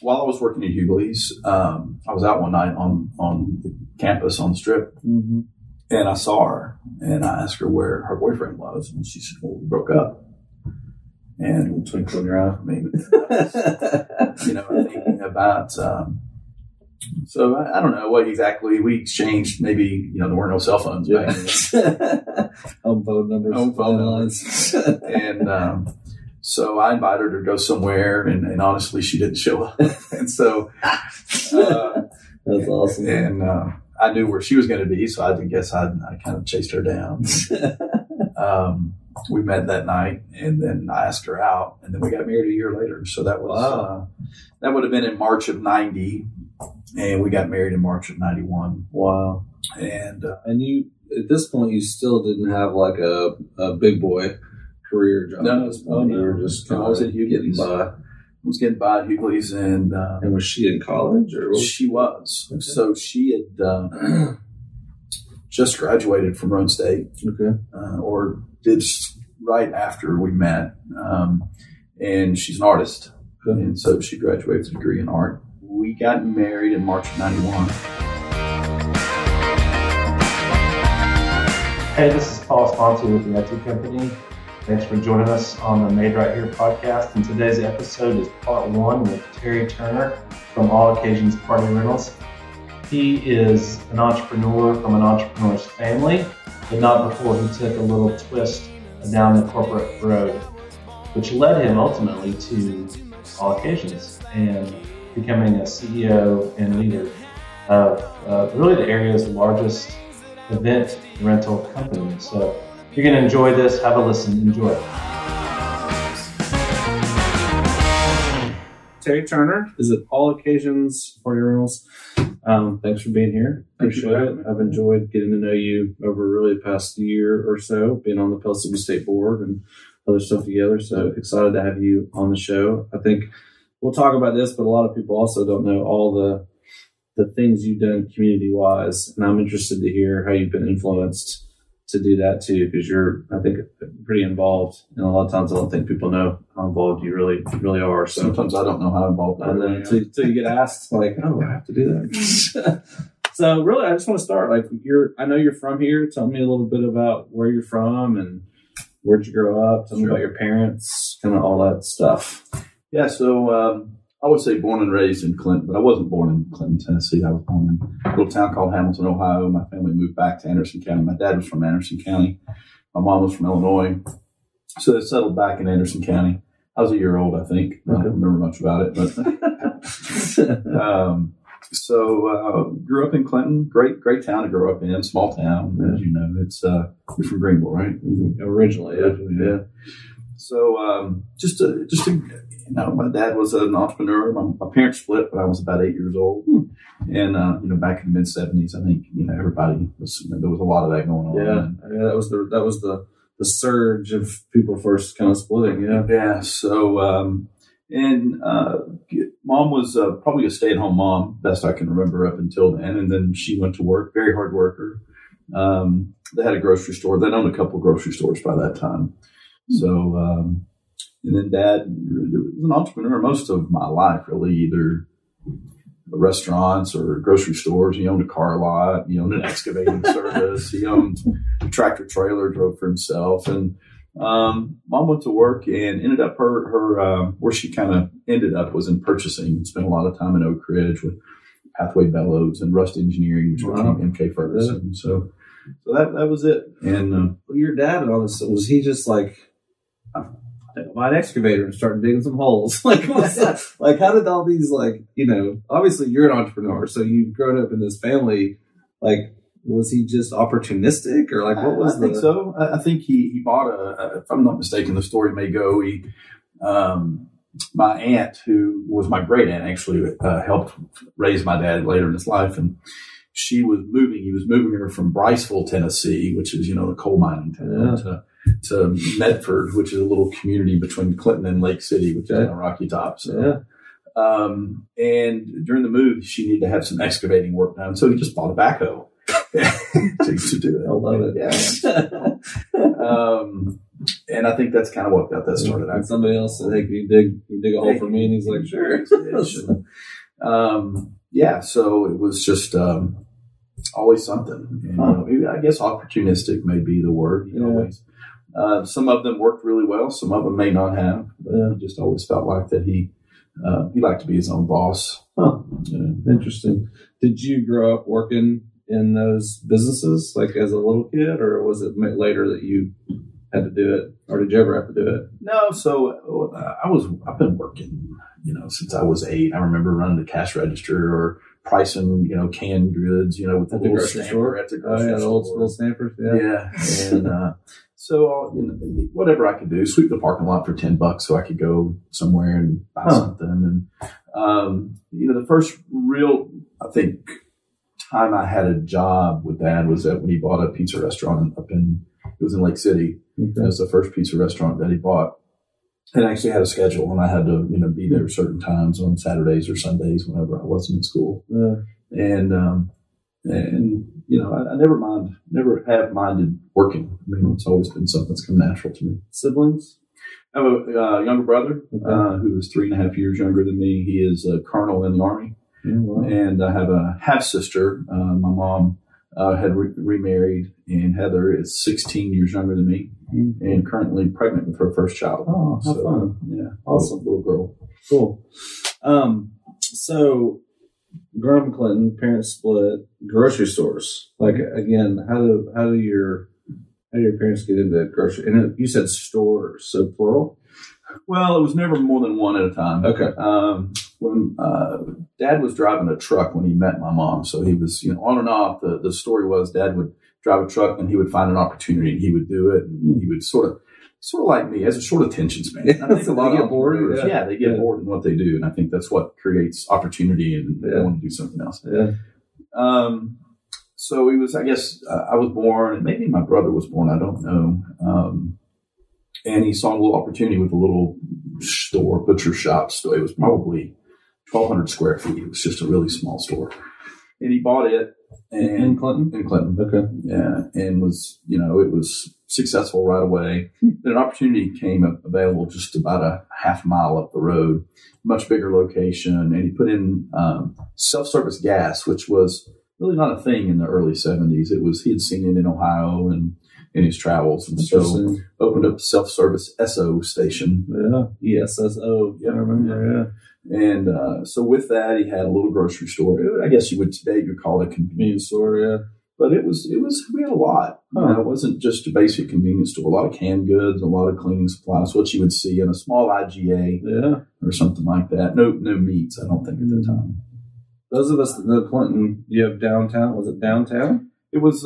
while I was working at Hughley's, I was out one night on the campus on the strip, mm-hmm. and I saw her, and I asked her where her boyfriend was, and she said, "Well, we broke up." And twinkle in your eye, maybe. You know, thinking about. So I don't know what exactly we exchanged. Maybe, you know, there weren't no cell phones. Yeah. Right? Home phone numbers. And so I invited her to go somewhere, and honestly, she didn't show up. And so that's awesome. And I knew where she was going to be, so I guess I kind of chased her down. We met that night, and then I asked her out, and then we got married a year later. So that was that would have been in March of 90, and we got married in March of 91. Wow. And you, at this point, you still didn't have like a big boy career job. No, you were just kind of getting by. I was getting by at Hughley's, and was she in college or she was? Okay. So she had just graduated from Roan State. Okay, or did right after we met, and she's an artist, okay. And so she graduated with a degree in art. We got married in March of 91. Hey, this is Paul Sponsor with the Etude Company. Thanks for joining us on the Made Right Here podcast. And today's episode is part one with Terry Turner from All Occasions Party Rentals. He is an entrepreneur from an entrepreneur's family, but not before he took a little twist down the corporate road, which led him ultimately to All Occasions and becoming a CEO and leader of really the area's largest event rental company. So you're going to enjoy this. Have a listen. Enjoy. Terry Turner is at All Occasions Party Rentals. Thanks for being here. Appreciate it. I've enjoyed getting to know you over really the past year or so, being on the Pellissippi State board and other stuff together. So excited to have you on the show. I think we'll talk about this, but a lot of people also don't know all the things you've done community-wise. And I'm interested to hear how you've been influenced to do that too, because you're, I think, pretty involved, and a lot of times I don't think people know how involved you really are. So sometimes I don't know how involved I am until you get asked, like, "Oh, I have to do that." So really, I just want to start. Like, I know you're from here. Tell me a little bit about where you're from and where'd you grow up. Tell me about your parents, kind of all that stuff. Yeah. So I would say born and raised in Clinton, but I wasn't born in Clinton, Tennessee. I was born in a little town called Hamilton, Ohio. My family moved back to Anderson County. My dad was from Anderson County. My mom was from Illinois. So they settled back in Anderson County. I was a year old, I think. Okay. I don't remember much about it. But grew up in Clinton. Great town to grow up in. Small town, as you know. It's you're from Greenville, right? Originally, yeah. So you know, my dad was an entrepreneur. My parents split when I was about 8 years old. And, back in the mid-70s, I think, everybody was, there was a lot of that going on. Yeah. Yeah, that was the surge of people first kind of splitting. Yeah. Yeah. So, mom was probably a stay-at-home mom, best I can remember up until then. And then she went to work, very hard worker. They had a grocery store. They owned a couple of grocery stores by that time. So, and then dad was an entrepreneur most of my life, really, either restaurants or grocery stores. He owned a car lot. He owned an excavating service. He owned a tractor trailer, drove for himself. And mom went to work and ended up her where she kind of ended up was in purchasing, and spent a lot of time in Oak Ridge with Pathway Bellows and Rust Engineering, which became MK Ferguson. So that was it. And your dad and all this, was he just like... buy an excavator and start digging some holes? Like how did all these, obviously you're an entrepreneur, so you've grown up in this family. Like, was he just opportunistic, or like what was? I think so. I think he bought a, if I'm not mistaken, the story may go, my aunt, who was my great aunt, actually helped raise my dad later in his life, and she was moving. He was moving her from Briceville, Tennessee, which is the coal mining town, to Medford, which is a little community between Clinton and Lake City, which is on Rocky Top. So, and during the move, she needed to have some excavating work done, so he just bought a backhoe to do it. I love it. Yeah. And I think that's kind of what got that started. And somebody else said, "Hey, can you dig a hole for me?" And he's like, "Sure." Yeah. So it was just always something. You know, I guess opportunistic may be the word. You know, always. Some of them worked really well. Some of them may not have. But he just always felt like that he liked to be his own boss. Huh. Yeah. Interesting. Did you grow up working in those businesses, like as a little kid, or was it later that you had to do it, or did you ever have to do it? No. So I've been working, since I was 8. I remember running the cash register or pricing, canned goods, with the little stamper at the grocery store. Little stampers. Yeah. And so whatever I could do, sweep the parking lot for $10 so I could go somewhere and buy something. And the first real, I think, time I had a job with Dad was that when he bought a pizza restaurant it was in Lake City. That was the first pizza restaurant that he bought. And I actually had a schedule, and I had to, be there certain times on Saturdays or Sundays whenever I wasn't in school. I never have minded working. It's always been something that's come natural to me. Siblings? I have a younger brother who is 3.5 years younger than me. He is a colonel in the Army. Oh, wow. And I have a half-sister. My mom had remarried, and Heather is 16 years younger than me, and currently pregnant with her first child. Oh, how fun. Yeah, awesome. Little girl. Cool. So, growing up in Clinton, parents split, grocery stores. Like, again, how do your parents get into grocery? And you said stores, so plural? Well, it was never more than one at a time. Okay. When Dad was driving a truck when he met my mom, so he was, on and off. The story was Dad would drive a truck and he would find an opportunity and he would do it, and he would sort of like me, has a short attention span. I think so a lot of entrepreneurs, they get bored in what they do, and I think that's what creates opportunity, and they want to do something else. Yeah. So he was, I was born, and maybe my brother was born. I don't know. And he saw a little opportunity with a little store, butcher shop store. It was probably 1,200 square feet. It was just a really small store. And he bought it. And in Clinton? In Clinton. Okay. Yeah. And was, it was successful right away. Then an opportunity came available just about a half mile up the road, much bigger location. And he put in self-service gas, which was really not a thing in the early 70s. It was, he had seen it in Ohio and in his travels, and so opened up a self-service SO station. Yeah, ESSO. Yeah, I remember. Yeah. And so with that, he had a little grocery store. I guess you would call it a convenience store. Yeah, but it was we had a lot. It wasn't just a basic convenience store. A lot of canned goods, a lot of cleaning supplies, what you would see in a small IGA, or something like that. No meats, I don't think at the time. Those of us that know Clinton, you have downtown. Was it downtown? It was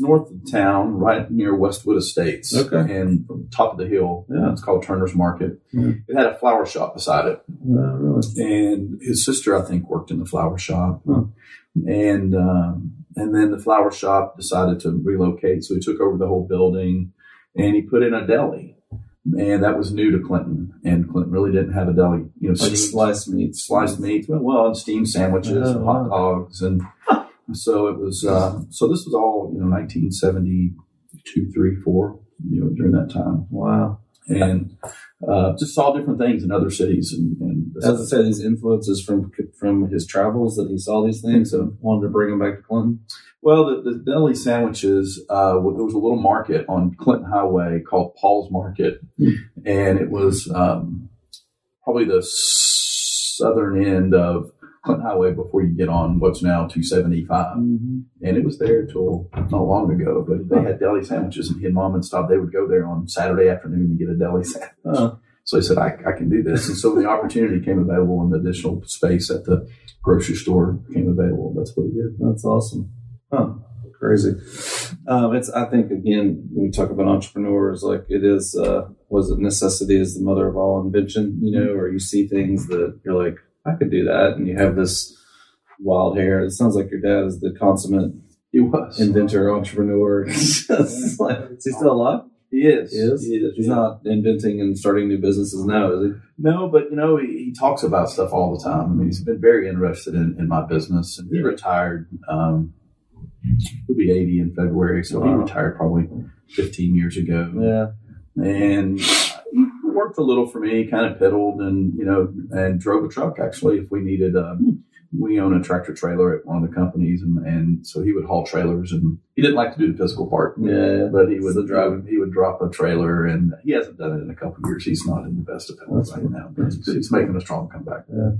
north of town, right near Westwood Estates, and top of the hill. Yeah. It's called Turner's Market. Yeah. It had a flower shop beside it. Really? And his sister, I think, worked in the flower shop. Huh. And then the flower shop decided to relocate, so he took over the whole building, and he put in a deli. And that was new to Clinton, and Clinton really didn't have a deli. Sliced meats, and steamed sandwiches, and hot dogs, and... So it was, so this was all, 1972, 3, 4, during that time. Wow. And, just saw different things in other cities. And as I said, his influences from his travels that he saw these things and wanted to bring them back to Clinton. Well, the deli sandwiches, there was a little market on Clinton Highway called Paul's Market. And it was, probably the southern end of Clinton Highway before you get on what's now 275. And it was there till not long ago, but they had deli sandwiches, and he and Mom would stop. They would go there on Saturday afternoon and get a deli sandwich. So he said, I can do this. And so the opportunity came available, and the additional space at the grocery store became available. That's what he did. That's awesome. Crazy. I think, again, when we talk about entrepreneurs, like it is, necessity is the mother of all invention, or you see things that you're like, I could do that. And you have this wild hair. It sounds like your dad is the consummate inventor, entrepreneur. Is he still alive? He is. He's not inventing and starting new businesses now, is he? No, but, he talks about stuff all the time. He's been very interested in my business. And he retired he'll be 80 in February, so he retired probably 15 years ago. Yeah, and he worked a little for me, kind of piddled, and and drove a truck actually if we needed. We own a tractor trailer at one of the companies, and so he would haul trailers, and he didn't like to do the physical part. Yeah, but he would drive. He would drop a trailer, and he hasn't done it in a couple of years. He's not in the best of health right now, but he's making a strong comeback. Yeah.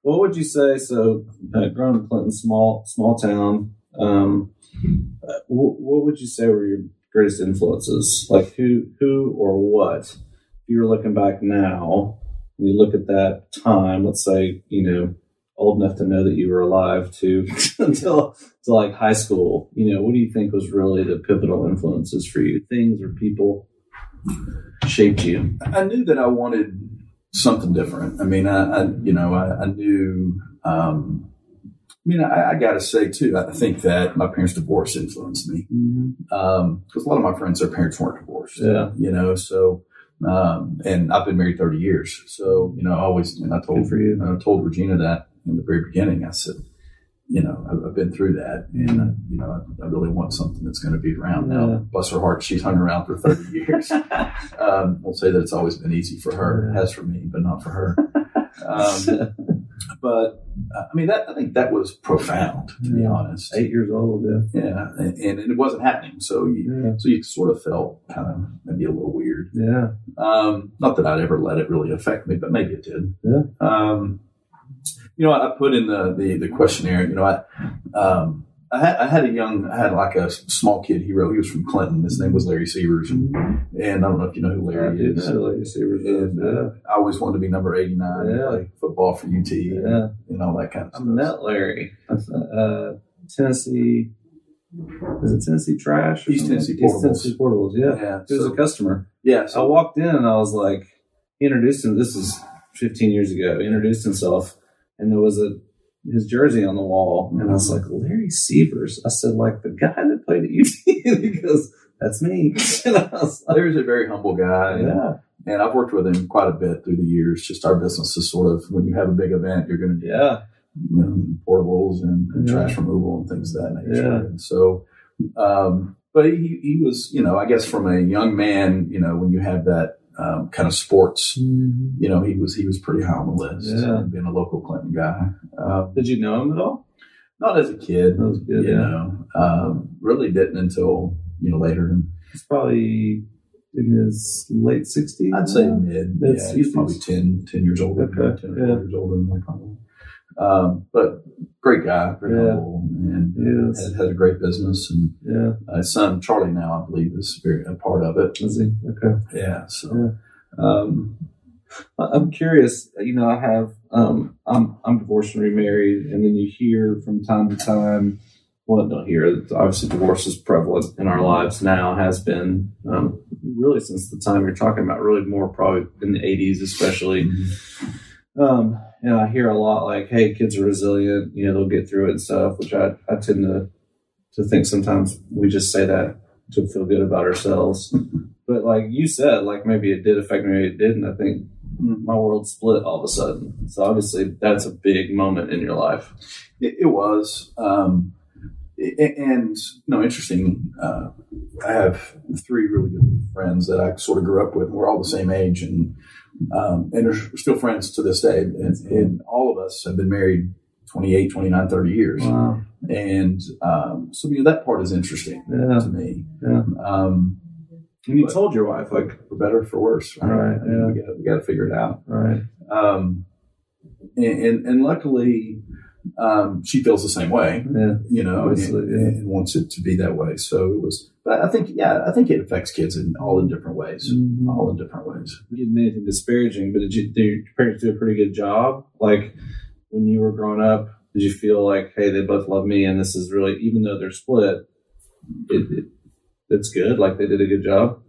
What would you say? So, growing in Clinton, small town. What would you say were your greatest influences? Like who, or what? If you were looking back now, and you look at that time, let's say old enough to know that you were alive to until like high school, what do you think was really the pivotal influences for you? Things or people shaped you? I knew that I wanted something different. I mean, I knew, I got to say too, I think that my parents' divorce influenced me. Mm-hmm. Cause a lot of my friends, their parents weren't divorced, so, and I've been married 30 years. So, and I told Regina that, in the very beginning, I said, I've been through that, and I really want something that's going to be around now. Bless her heart, she's hung around for 30 years. I'll say that it's always been easy for her, it has for me, but not for her. I think that was profound, to be honest. 8 years old, and it wasn't happening, so you sort of felt kind of maybe a little weird. Not that I'd ever let it really affect me, but maybe it did. I put in the questionnaire, I had like a small kid hero. He was from Clinton. His name was Larry Seivers. And I don't know if you know who Larry is. I know Larry Seivers. I always wanted to be number 89 and play football for UT and all that kind of stuff. I met Larry. Tennessee. Is it Tennessee Trash? Or East something? Tennessee Portables. East Tennessee Portables, He was a customer. Yeah. So I walked in and I was like, he introduced him. This is 15 years ago. He introduced himself. And there was his jersey on the wall, and I was like, Larry Seivers. I said, like the guy that played at UT, and he goes, "That's me." And I was like, Larry's a very humble guy, and I've worked with him quite a bit through the years. Just our business is sort of when you have a big event, you're going to do portables and trash removal and things of that nature. And so, but he was, I guess from a young man, when you have that. Kind of sports, he was pretty high on the list. Being a local Clinton guy. Did you know him at all? Not as a kid. That was good, really didn't until later. It's probably in his late 60s. I'd say mid. Yeah, he's probably 10 years older. Okay. 10 years older than my probably. But great guy, very humble, and had a great business. And his son Charlie now, I believe, is very a part of it. Is he? Okay. Yeah. So, I'm curious. I have I'm divorced and remarried, and then you hear from time to time. Well, don't hear. Obviously, divorce is prevalent in our lives now. Has been really since the time you're talking about. Really, more probably in the '80s, especially. Mm-hmm. And I hear a lot like, hey, kids are resilient, they'll get through it and stuff, which I tend to think sometimes we just say that to feel good about ourselves. But like you said, like maybe it did affect me, maybe it didn't. I think my world split all of a sudden. So obviously that's a big moment in your life. It was. Interesting. I have three really good friends that I sort of grew up with. We're all the same age, and we're still friends to this day. And all of us have been married 28, 29, 30 years. Wow. And so, that part is interesting to me. Yeah. And you told your wife, like, for better or for worse. Right. We got to figure it out. Right. And luckily... she feels the same way, and wants it to be that way. So it was, but I think it affects kids in all different ways. You didn't do anything disparaging, but did your parents do a pretty good job? Like when you were growing up, did you feel like, hey, they both love me and this is really, even though they're split, it's good. Like they did a good job.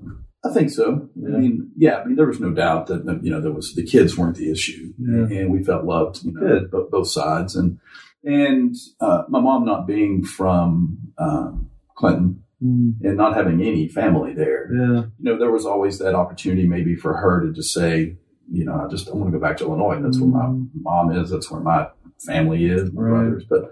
I think so. Yeah. I mean, there was no doubt that there was the kids weren't the issue, and we felt loved, both sides. And my mom not being from Clinton and not having any family there, there was always that opportunity maybe for her to just say, I want to go back to Illinois. That's where my mom is. That's where my family is, my brothers. But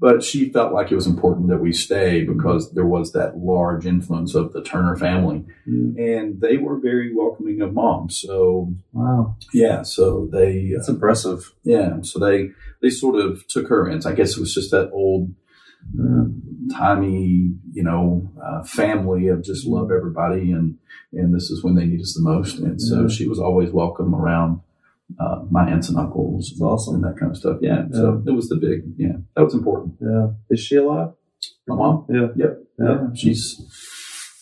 But she felt like it was important that we stay because there was that large influence of the Turner family. Mm-hmm. And they were very welcoming of Mom. So, wow. Yeah. So they. That's impressive. Yeah. So they sort of took her in. So I guess it was just that old timey, family of just love everybody. And this is when they need us the most. And so she was always welcome around. My aunts and uncles, it's awesome, and that kind of stuff. Yeah. So it was the big, that was important. Yeah. Is she alive? My mom? Yeah. Yep. Yeah. She's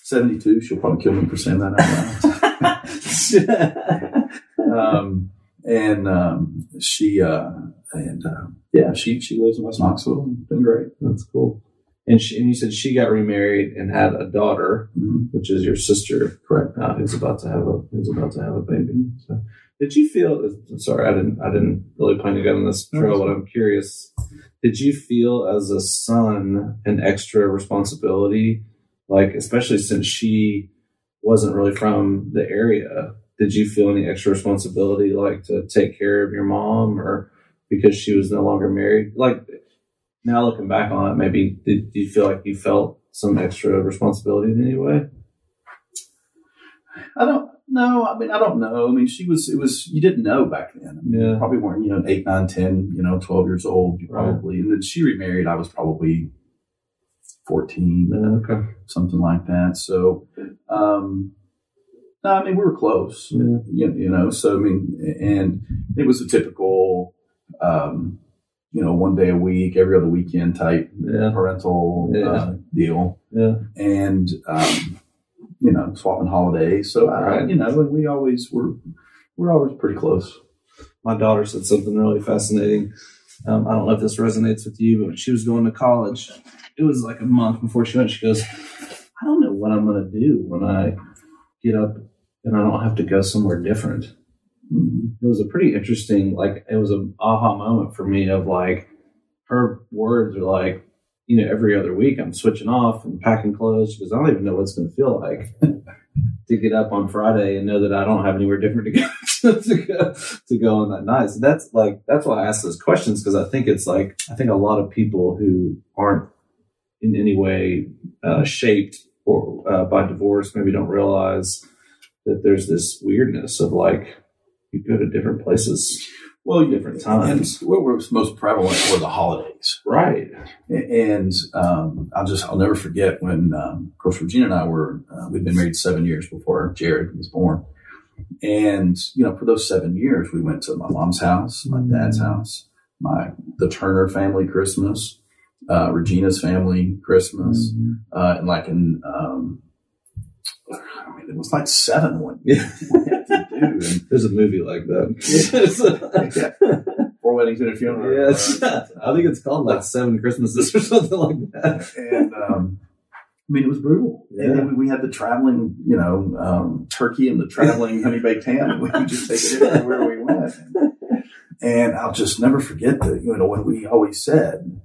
72. She'll probably kill me for saying that out loud. She lives in West Knoxville. Doing great. That's cool. And you said she got remarried and had a daughter, mm-hmm. which is your sister, correct? Is about to have a baby. So. Did you feel? I'm sorry, I didn't really plan to get on this trail, but I'm curious. Did you feel as a son an extra responsibility, like especially since she wasn't really from the area? Did you feel any extra responsibility, like to take care of your mom, or because she was no longer married? Like now looking back on it, maybe did you feel like you felt some extra responsibility in any way? I don't. No, I don't know. You didn't know back then. You probably weren't, 8, 9, 10, 12 years old. You probably, and then she remarried. I was probably 14, something like that. So, we were close, and it was a typical, one day a week, every other weekend type parental deal. Yeah. And, swapping holidays. So, and we always we're always pretty close. My daughter said something really fascinating. I don't know if this resonates with you, but when she was going to college, it was like a month before she went. She goes, I don't know what I'm going to do when I get up and I don't have to go somewhere different. Mm-hmm. It was a pretty interesting, it was an aha moment for me of her words are every other week I'm switching off and packing clothes. She goes, I don't even know what it's going to feel like to get up on Friday and know that I don't have anywhere different to go on that night. So that's why I ask those questions, because I think it's I think a lot of people who aren't in any way shaped or by divorce maybe don't realize that there's this weirdness of you go to different places. Well, different times. What was most prevalent were the holidays, right? And I'll never forget when, of course, Regina and I we'd been married 7 years before Jared was born, and for those 7 years we went to my mom's house, my dad's house, the Turner family Christmas, Regina's family Christmas, mm-hmm. It was 7 1 year. There's a movie like that. Yeah. 4 weddings and a funeral. Yes. I think it's called 7 Christmases or something like that. And it was brutal. Yeah. And then we had the traveling, turkey and the traveling honey baked ham. We could just take it everywhere we went. And I'll just never forget that. What we always said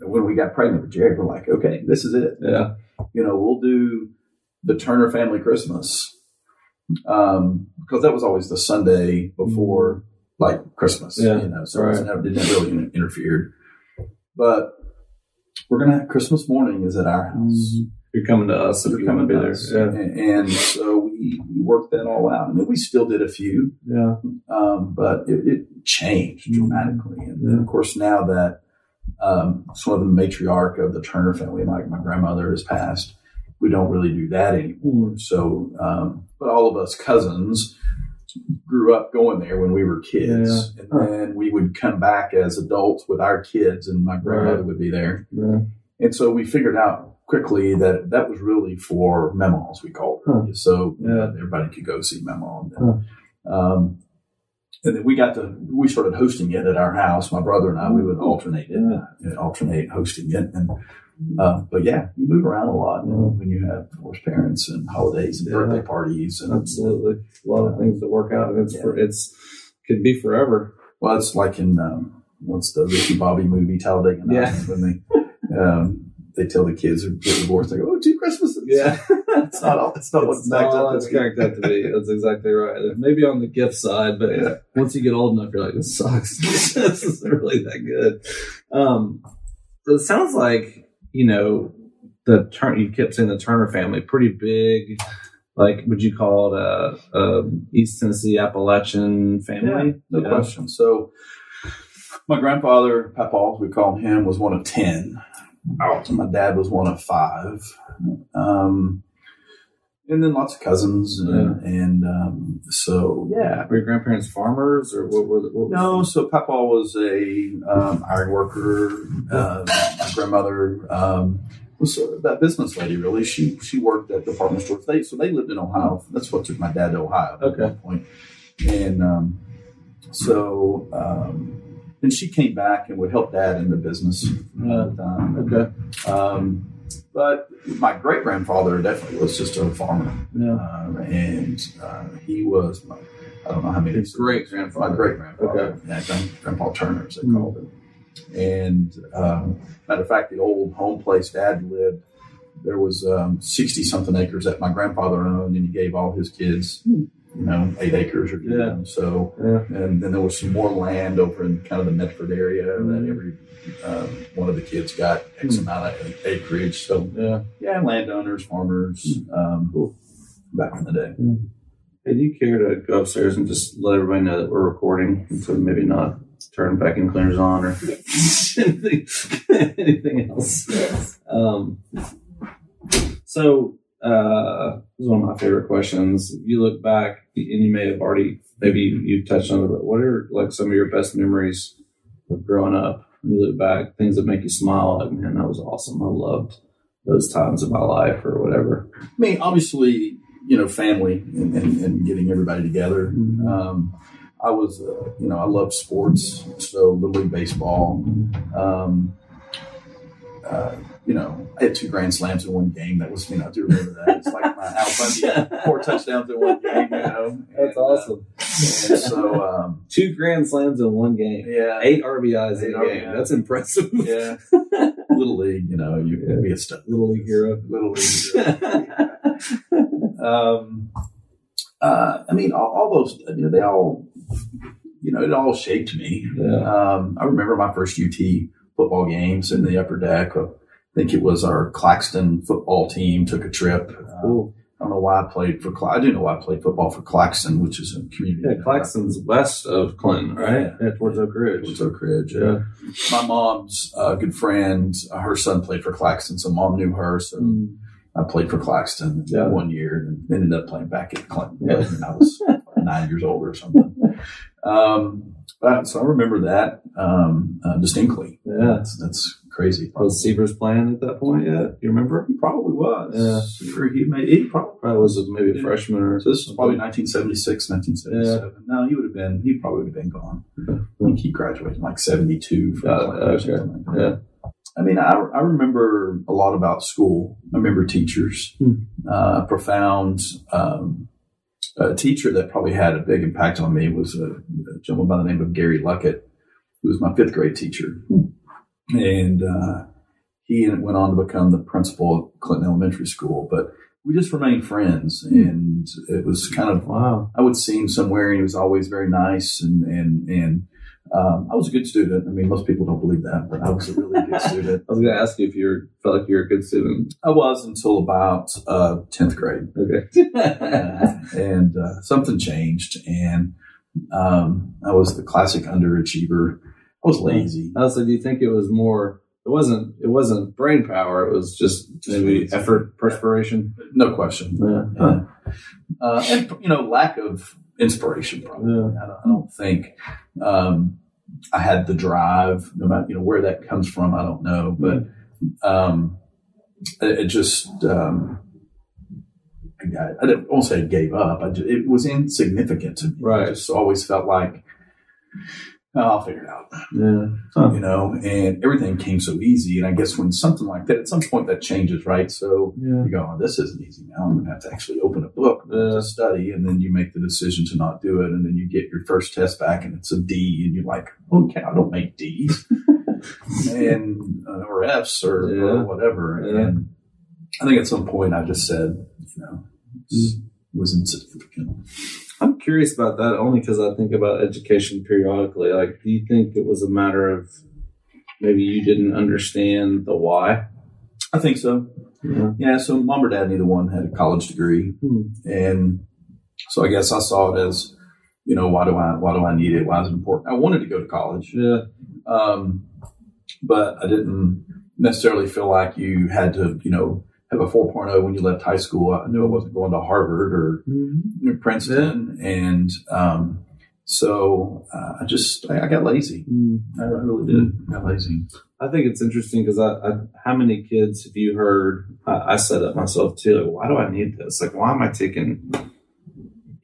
when we got pregnant with Jared, we're okay, this is it. Yeah. We'll do the Turner family Christmas. Because that was always the Sunday before, Christmas, so it didn't really interfere. But we're going to have Christmas morning is at our house. You're coming to us if you're coming to us. Yeah. And so we worked that all out. And then we still did a few, but it changed dramatically. And then, of course, now that sort of the matriarch of the Turner family, my grandmother has passed, we don't really do that anymore. So, but all of us cousins grew up going there when we were kids. Yeah. And then we would come back as adults with our kids, and my grandmother would be there. Yeah. And so we figured out quickly that that was really for Mamaw, as we called her. Huh. So everybody could go see Mamaw. And then we started hosting it at our house. My brother and I, we would alternate it and alternate hosting it. And, you move around a lot when you have divorced parents and holidays and birthday parties. And absolutely. A lot of things to work out. And it's could be forever. Well, it's like in, what's the Ricky Bobby movie, Talladega Nights, when they tell the kids are divorced, they go, oh, 2 Christmases. Yeah. It's not all. It's not what it's cracked up to be. That's exactly right. Maybe on the gift side, but once you get old enough, you're this sucks. This isn't really that good. it sounds like, you know, the you kept saying the Turner family, pretty big, like, would you call it a East Tennessee Appalachian family? Yeah, no question. So my grandfather, Papaw, we called him, was one of 10. My dad was one of 5. And then lots of cousins, so yeah. Were your grandparents farmers, or what was it? No, so Papa was a iron worker. My grandmother was sort of that business lady, really. She worked at the department store. So they lived in Ohio. That's what took my dad to Ohio at one point. And and she came back and would help dad in the business. But my great-grandfather definitely was just a farmer. Yeah. He was, I don't know how many. His great-grandfather. My great-grandfather. Okay. Yeah, Grandpa Turner, as they called him. And matter of fact, the old home place Dad lived, there was 60-something acres that my grandfather owned, and he gave all his kids, you know, 8 acres or something. So, and then there was some more land over in kind of the Medford area that every one of the kids got X amount of acreage. So, landowners, farmers, back in the day. Yeah. Hey, do you care to go upstairs and just let everybody know that we're recording, so maybe not turn vacuum cleaners on or anything else? Yes. This is one of my favorite questions. If you look back, and you may have already, maybe you've touched on it, but what are like some of your best memories of growing up? When you look back, things that make you smile, like, man, that was awesome. I loved those times of my life or whatever. I mean, obviously, you know, family and getting everybody together. I was, I loved sports. So Little League baseball, I had 2 grand slams in one game. That was, I do remember that. It's like my Al Bundy, 4 touchdowns in one game, That's awesome. So 2 grand slams in one game. Yeah. 8 RBIs in a game. That's impressive. Yeah. Little League, you can be a Little League hero. All those, they all, it all shaped me. Yeah. I remember my first UT football games in the upper deck. I think it was our Claxton football team took a trip. I don't know why I played for Claxton. I do know why I played football for Claxton, which is a community. Yeah, Claxton's west of Clinton, right? Yeah, towards Oak Ridge. Yeah. My mom's good friend, her son played for Claxton, so mom knew her. So I played for Claxton 1 year and ended up playing back at Clinton. Yeah. I was 9 years old or something. So I remember that distinctly. Yeah. That's crazy. Was Seivers playing at that point yet? You remember? He probably was. Yeah. He probably was maybe a freshman or so. This was probably 1976, 1977. Yeah. No, he probably would have been gone. I think he graduated in like 72 from something like that. Yeah. I mean, I remember a lot about school. I remember teachers. Profound a teacher that probably had a big impact on me was a gentleman by the name of Gary Luckett, who was my 5th grade teacher. And he went on to become the principal of Clinton Elementary School. But we just remained friends. And it was kind of, I would see him somewhere, and he was always very nice. I was a good student. I mean, most people don't believe that, but I was a really good student. I was going to ask you if you felt like you were a good student. I was until about 10th grade. Okay. Something changed, and I was the classic underachiever. I was lazy. Also, do you think it was more? It wasn't brain power. It was just maybe effort, perspiration. No question. Yeah. Lack of inspiration, probably. Yeah. I don't think I had the drive. No matter where that comes from, I don't know. But I don't want to say I gave up. It was insignificant to me. Right. I just always felt like, I'll figure it out. Yeah. And everything came so easy. And I guess when something like that, at some point that changes, right? So you go, this isn't easy now. I'm going to have to actually open a book to study. And then you make the decision to not do it. And then you get your first test back and it's a D. And you're like, okay, I don't make Ds and or Fs or whatever. Yeah. And I think at some point I just said, it was insignificant. I'm curious about that only because I think about education periodically. Like, do you think it was a matter of maybe you didn't understand the why? I think so. Yeah. So mom or dad, neither one had a college degree. Mm-hmm. And so I guess I saw it as, you know, why do I need it? Why is it important? I wanted to go to college. Yeah. But I didn't necessarily feel like you had to, you know, have a 4.0 when you left high school. I knew I wasn't going to Harvard or Princeton. And so I just, I got lazy. I really did. I got lazy. I think it's interesting because I how many kids have you heard? I set up myself too. Like, why do I need this? Like, why am I taking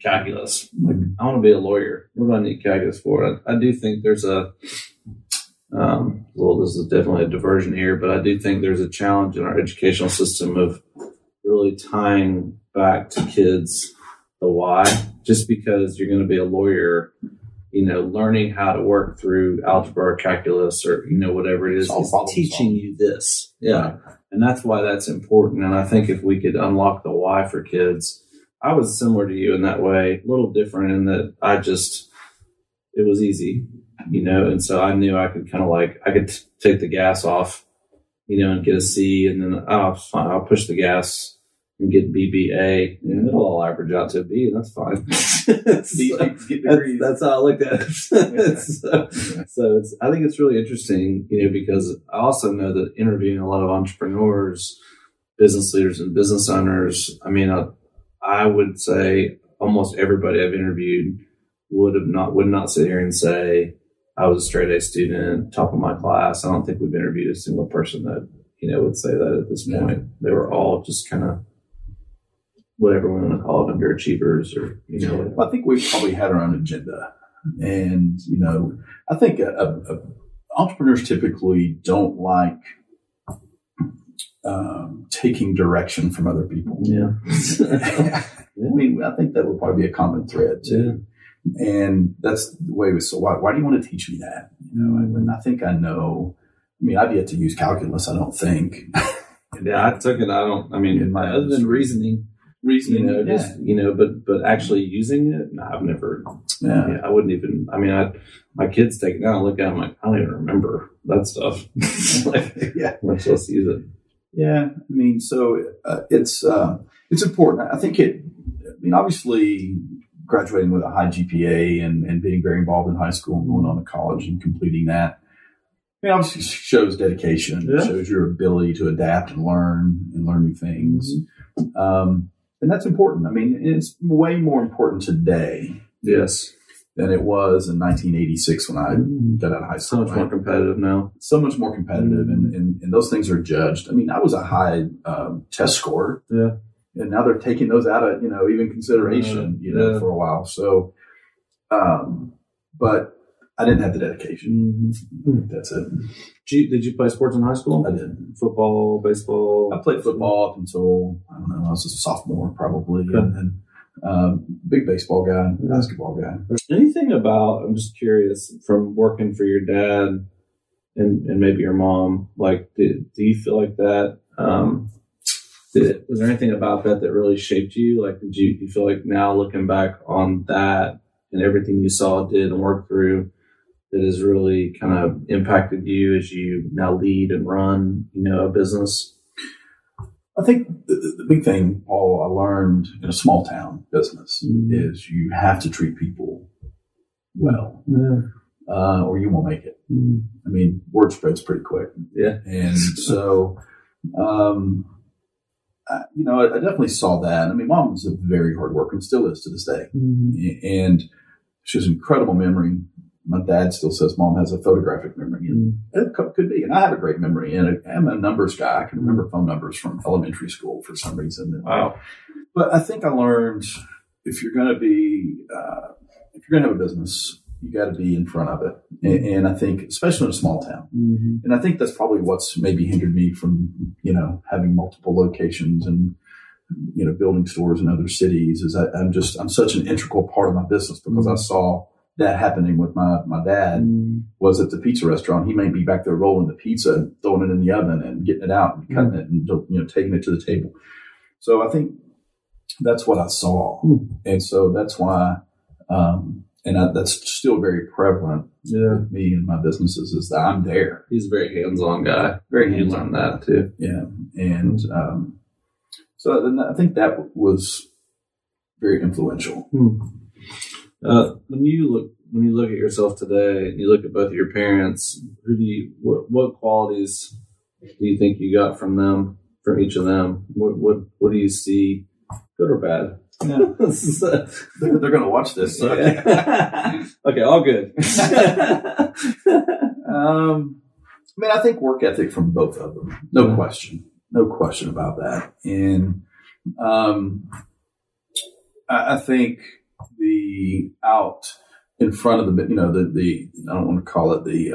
calculus? Like, I want to be a lawyer. What do I need calculus for? I do think there's this is definitely a diversion here, but I do think there's a challenge in our educational system of really tying back to kids the why. Just because you're going to be a lawyer, you know, learning how to work through algebra or calculus or, you know, whatever it is teaching you this. Yeah. And that's why that's important. And I think if we could unlock the why for kids, I was similar to you in that way, a little different in that it was easy. You know, and so I knew I could take the gas off, you know, and get a C, and then I'll push the gas and get BBA, and it'll all average out to a B, and that's fine. That's how I looked at it. I think it's really interesting, you know, because I also know that interviewing a lot of entrepreneurs, business leaders, and business owners, I mean, I would say almost everybody I've interviewed would not sit here and say, I was a straight A student, top of my class. I don't think we've interviewed a single person that, you know, would say that at this point. They were all just kind of whatever we want to call it, underachievers or, you know. Whatever. I think we probably had our own agenda. And, you know, I think entrepreneurs typically don't like taking direction from other people. Yeah. I mean, I think that would probably be a common thread too. Yeah. And that's the way it was. So why do you want to teach me that? You know, and I think I know. I mean, I've yet to use calculus, I don't think. Yeah, I took it. Other than reasoning, but actually using it, no, I've never. Yeah. I wouldn't even. I mean, my kids take it now and look at it, I'm like, I don't even remember that stuff. Much less use it. Yeah, I mean, so it's important. I think it. I mean, obviously, graduating with a high GPA and being very involved in high school and going on to college and completing that, I mean, obviously shows dedication. Yeah. It shows your ability to adapt and learn new things. Mm-hmm. And that's important. I mean, it's way more important today. Yes. Than it was in 1986 when I got out of high school. So much more competitive now. So much more competitive. And those things are judged. I mean, I was a high test scorer. Yeah. And now they're taking those out of, you know, even consideration, you know, for a while. So, but I didn't have the dedication. Mm-hmm. That's it. Did you play sports in high school? I did. Football, baseball. I played football up until, I don't know, I was a sophomore probably. Okay. And then, big baseball guy, basketball guy. Anything about, I'm just curious, from working for your dad and maybe your mom, like, do you feel like that, was there anything about that really shaped you? Like, did you feel like now looking back on that and everything you saw, did, and worked through, that has really kind of impacted you as you now lead and run, you know, a business? I think the big thing, Paul, I learned in a small town business is you have to treat people well, or you won't make it. Mm. I mean, word spreads pretty quick. Yeah. And so, you know, I definitely saw that. I mean, mom was a very hard worker and still is to this day. Mm-hmm. And she has an incredible memory. My dad still says mom has a photographic memory. And it could be. And I have a great memory. And I'm a numbers guy. I can remember phone numbers from elementary school for some reason. Wow. But I think I learned if you're going to have a business, you got to be in front of it. And I think, especially in a small town, and I think that's probably what's maybe hindered me from, you know, having multiple locations and, you know, building stores in other cities is I'm such an integral part of my business because I saw that happening with my dad was at the pizza restaurant. He may be back there rolling the pizza and throwing it in the oven and getting it out and cutting it and, you know, taking it to the table. So I think that's what I saw. And so that's why, And that's still very prevalent with me and my businesses, is that I'm there. He's a very hands-on guy. Very hands-on that, too. Yeah. And so I think that was very influential. When you look at yourself today, and you look at both of your parents, what qualities do you think you got from them, from each of them? What do you see, good or bad? No. They're going to watch this. So. Yeah. Okay, all good. I mean, I think work ethic from both of them. No question about that. And I think the out in front of the, you know, the I don't want to call it the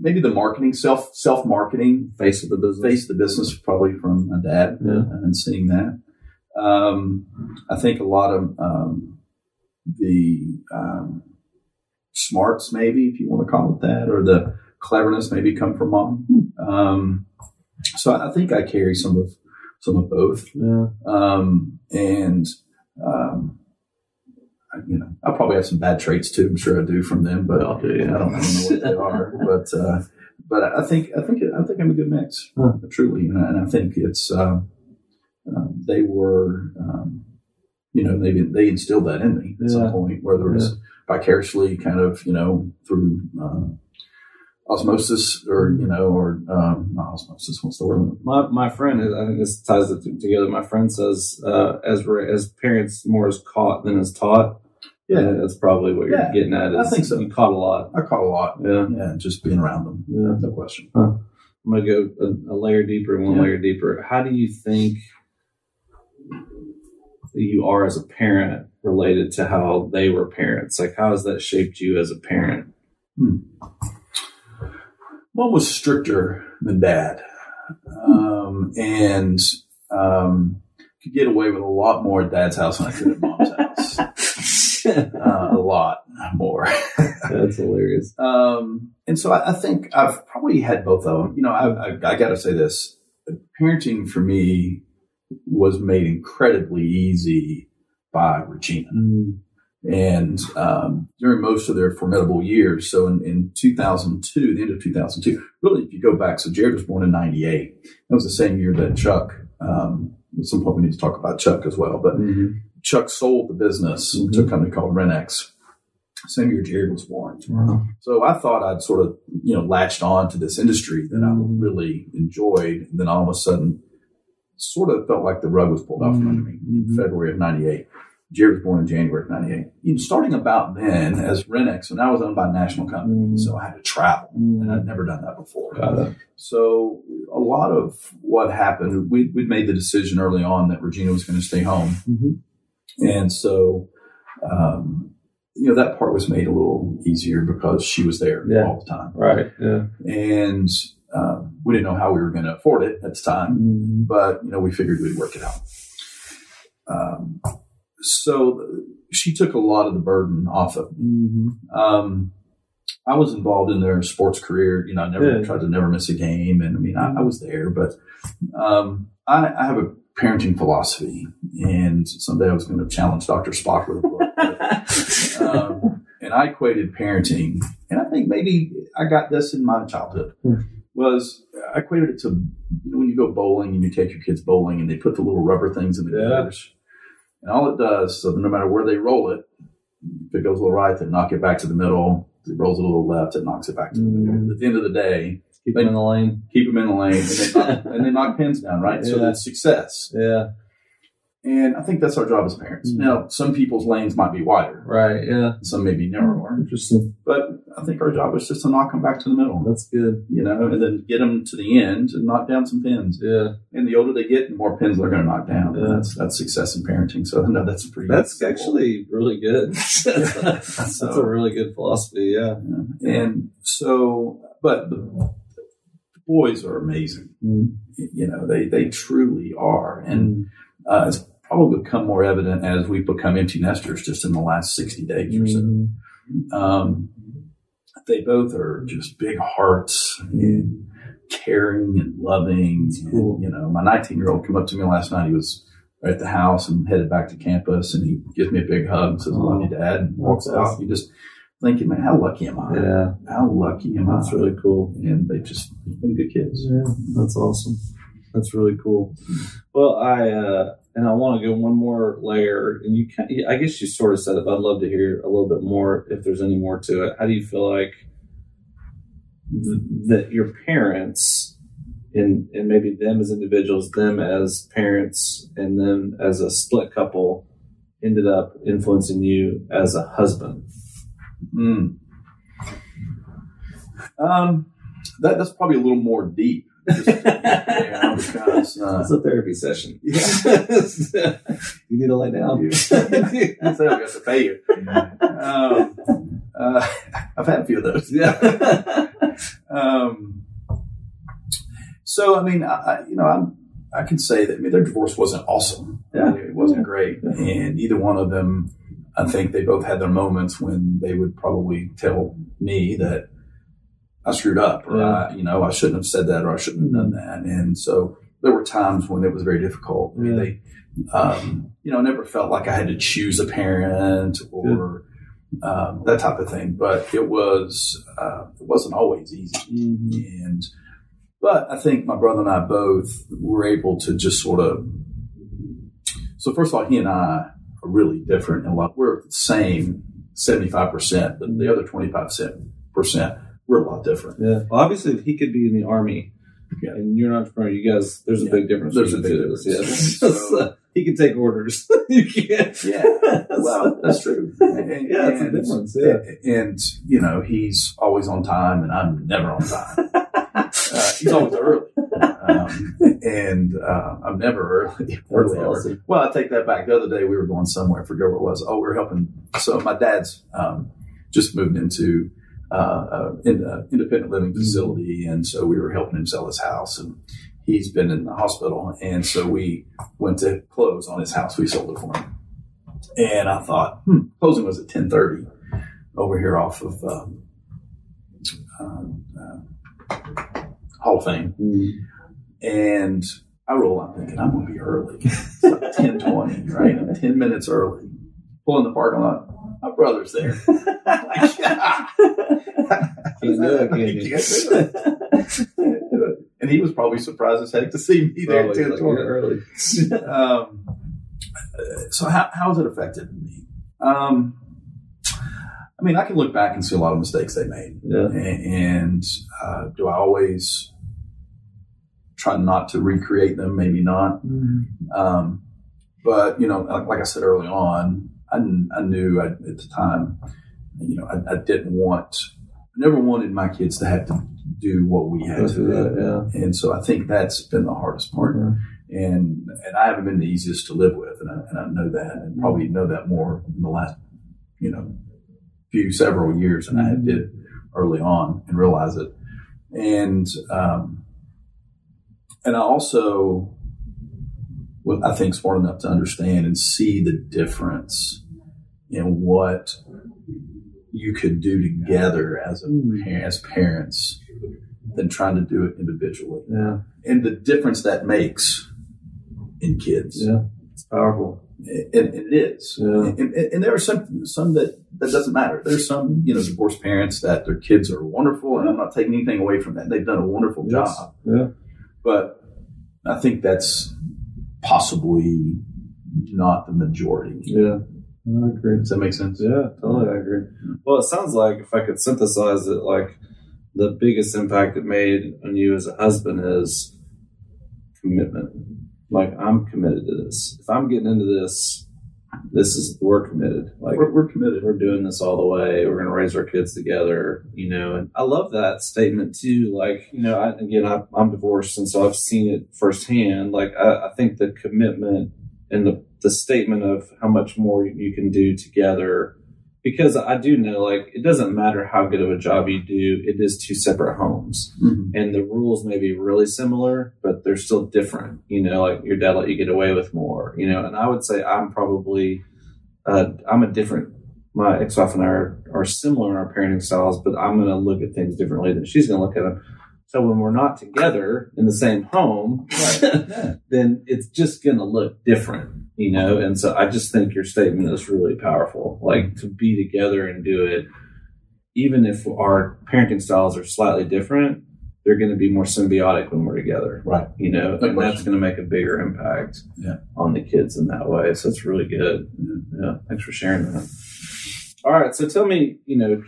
maybe the marketing, self-marketing, face of the business probably from my dad and seeing that. I think a lot of the smarts, maybe, if you want to call it that, or the cleverness maybe come from mom. So I think I carry some of both. Yeah. I probably have some bad traits too. I'm sure I do from them, but I don't know what they are. But I think I'm a good mix, truly. And I think it's. They were, they instilled that in me at some point, whether it was vicariously kind of, through osmosis not osmosis, what's the word? My friend, I think this ties it together. My friend says, as parents, more is caught than is taught. Yeah. And that's probably what you're getting at. I think so. You caught a lot. I caught a lot. Yeah. Yeah. Just being around them. Yeah. No question. Huh. I'm going to go one layer deeper. How do you think you are as a parent related to how they were parents? Like, how has that shaped you as a parent? Mom was stricter than dad, and could get away with a lot more at dad's house than I could at mom's house. A lot more. That's hilarious. And so I think I've probably had both of them. I got to say this. Parenting for me was made incredibly easy by Regina. And during most of their formidable years, so in 2002, the end of 2002, really, if you go back, so Jared was born in 98. That was the same year that Chuck, at some point we need to talk about Chuck as well, but Chuck sold the business to a company called Renex. Same year Jared was born. Wow. So I thought I'd sort of, latched on to this industry that I really enjoyed. And then all of a sudden, sort of felt like the rug was pulled off from under me in February of 98. Jared was born in January of 98. Starting about then as Renex, and I was owned by a national company, so I had to travel. And I'd never done that before. So a lot of what happened, we'd made the decision early on that Regina was going to stay home. And so... that part was made a little easier because she was there all the time. Right. Yeah. And we didn't know how we were going to afford it at the time, but, we figured we'd work it out. So she took a lot of the burden off of me. I was involved in their sports career. I never tried to never miss a game. And I mean, I was there, but I have a parenting philosophy, and someday I was going to challenge Dr. Spock with a book. And I equated parenting, and I think maybe I got this in my childhood, was I equated it to when you go bowling and you take your kids bowling and they put the little rubber things in the gutters. And all it does, so that no matter where they roll it, if it goes a little right, they knock it back to the middle. If it rolls a little left, it knocks it back to the middle. At the end of the day, keep them in the lane. Keep them in the lane. And they knock pins down, right? Yeah. So that's success. Yeah. And I think that's our job as parents. Now, some people's lanes might be wider. Right, yeah. Some may be narrower. Interesting. But I think our job is just to knock them back to the middle. That's good. And then get them to the end and knock down some pins. Yeah. And the older they get, the more pins they're going to knock down. Yeah. That's success in parenting. So, no, that's pretty good. That's actually really good. That's a really good philosophy, yeah. And so, but the boys are amazing. They truly are. And it's probably become more evident as we've become empty nesters just in the last 60 days or so. They both are just big hearts and caring and loving. Cool. My 19-year-old came up to me last night. He was at the house and headed back to campus, and he gives me a big hug and says, I love you, Dad, and walks out. You just thinking, man, how lucky am I? Yeah. How lucky am I? That's really cool. And they just been good kids. Yeah, that's awesome. That's really cool. Well, I want to go one more layer, and you can, I guess you sort of said it, but I'd love to hear a little bit more if there's any more to it. How do you feel like that your parents and maybe them as individuals, them as parents, and them as a split couple ended up influencing you as a husband? That's probably a little more deep. It's a therapy session. Yeah. You need to lay down. That's how we have to pay you. I've had a few of those. Yeah. So, I mean, I can say that, I mean, their divorce wasn't awesome. Yeah. It wasn't great. Yeah. And either one of them, I think they both had their moments when they would probably tell me that I screwed up, or I shouldn't have said that, or I shouldn't have done that. And so there were times when it was very difficult. I mean, they never felt like I had to choose a parent or that type of thing. But it was, it wasn't always easy. Mm-hmm. But I think my brother and I both were able to just sort of, so first of all, he and I are really different in a lot. We're the same 75%, but the other 25%. We're a lot different. Yeah. Well, obviously, if he could be in the Army and you're an entrepreneur, you guys, there's a big difference. There's a big difference. Yeah. So, he can take orders. You can't. Yeah. Well, that's true. And that's a difference. Yeah. And, he's always on time, and I'm never on time. He's always early. I'm never early. Awesome. Well, I take that back. The other day, we were going somewhere. I forget where it was. Oh, we were helping. So, my dad's just moved into independent living facility, and so we were helping him sell his house, and he's been in the hospital, and so we went to close on his house. We sold it for him, and I thought, closing was at 10:30 over here off of Hall of Fame, and I roll out thinking I'm going to be early. It's like 10:20, right? I'm 10 minutes early. Pull in the parking lot. My brother's there. And he was probably surprised as heck to see me there at 10:20. So how has it affected me? I mean, I can look back and see a lot of mistakes they made. Yeah. And do I always try not to recreate them? Maybe not. Mm-hmm. But, like I said early on, I knew at the time, I didn't want, never wanted my kids to have to do what we had to do. Yeah. And so I think that's been the hardest part. Yeah. And I haven't been the easiest to live with. And I know that, and probably know that more in the last, several years than I did early on, and realize it. And I also, I think, smart enough to understand and see the difference in what you could do together as parents than trying to do it individually. Yeah. And the difference that makes in kids. Yeah. It's powerful. And it is. Yeah. And there are some that doesn't matter. There's some, divorced parents that their kids are wonderful, and I'm not taking anything away from that. They've done a wonderful job. Yeah. But I think that's possibly not the majority. Yeah, I agree. Does that make sense? Yeah, totally. I agree. Well, it sounds like, if I could synthesize it, like the biggest impact it made on you as a husband is commitment. Like, I'm committed to this. If I'm getting into this, we're committed. Like, we're committed. We're doing this all the way. We're going to raise our kids together. And I love that statement too. Like, I'm divorced, and so I've seen it firsthand. Like, I think the commitment and the statement of how much more you can do together, because I do know, like, it doesn't matter how good of a job you do. It is two separate homes, and the rules may be really similar, but they're still different. Like, your dad let you get away with more, and I would say I'm probably, my ex-wife and I are similar in our parenting styles, but I'm going to look at things differently than she's going to look at them. So when we're not together in the same home, then it's just going to look different, you know? And so I just think your statement is really powerful, like to be together and do it. Even if our parenting styles are slightly different, they're going to be more symbiotic when we're together. Right. You know, and that's going to make a bigger impact on the kids in that way. So it's really good. Yeah. Thanks for sharing that. All right. So tell me, you know,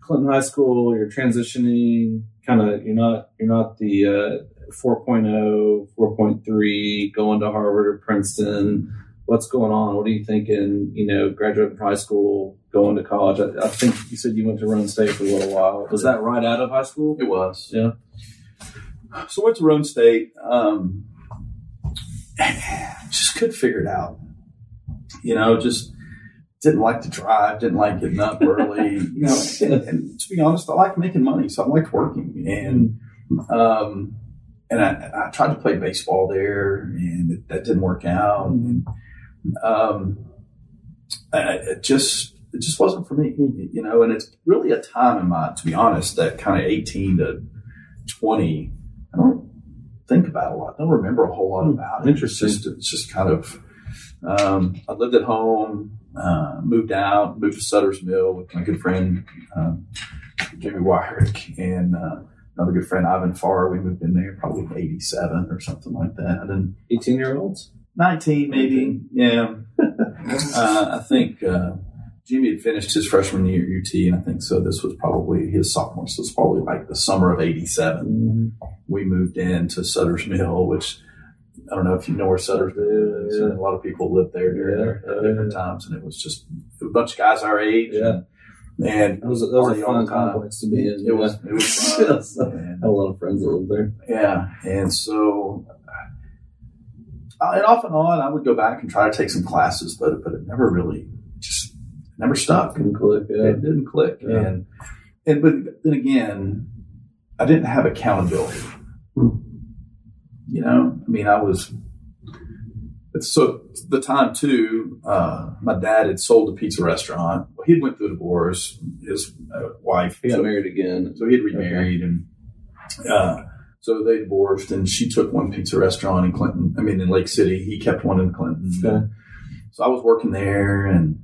Clinton High School, you're transitioning kind of, you're not the 4.0, 4.3 going to Harvard or Princeton. What's going on? What are you thinking? You know, graduating from high school, going to college. I think you said you went to Roan State for a little while. Was that right out of high school? It was. Yeah. So went to Roan State. Just couldn't figure it out. You know, just didn't like to drive. Didn't like getting up early. You know, and to be honest, I like making money, so I liked working. And I tried to play baseball there, and that didn't work out. And, it just wasn't for me, you know, and it's really a time in my, to be honest, that kind of 18 to 20, I don't think about a lot. I don't remember a whole lot about it. Interesting. It's just kind of, I lived at home, moved out, moved to Sutter's Mill with my good friend, Jamie Wyrick, and, another good friend, Ivan Farr. We moved in there probably 87 or something like that. And 18-year-olds? 19 maybe, yeah. I think Jimmy had finished his freshman year at UT, and I think so this was probably his sophomore, so it's probably like the summer of 87. Mm-hmm. We moved into Sutter's Mill, which I don't know if you know where Sutter's Mill is. Yeah. A lot of people lived there during their different times, and it was just a bunch of guys our age. Yeah. And that was a fun complex to be in. It was fun. I had a lot of friends that lived there. Yeah. And so, and off and on, I would go back and try to take some classes, but it never really never stuck. Didn't click. Yeah. It didn't click. Yeah. And but then again, I didn't have accountability. You know, I mean, I was. So the time too, my dad had sold a pizza restaurant. Well, he'd went through a divorce. His wife got married again, so he'd remarried, and so they divorced. And she took one pizza restaurant in Clinton. I mean, in Lake City. He kept one in Clinton. Okay. So I was working there, and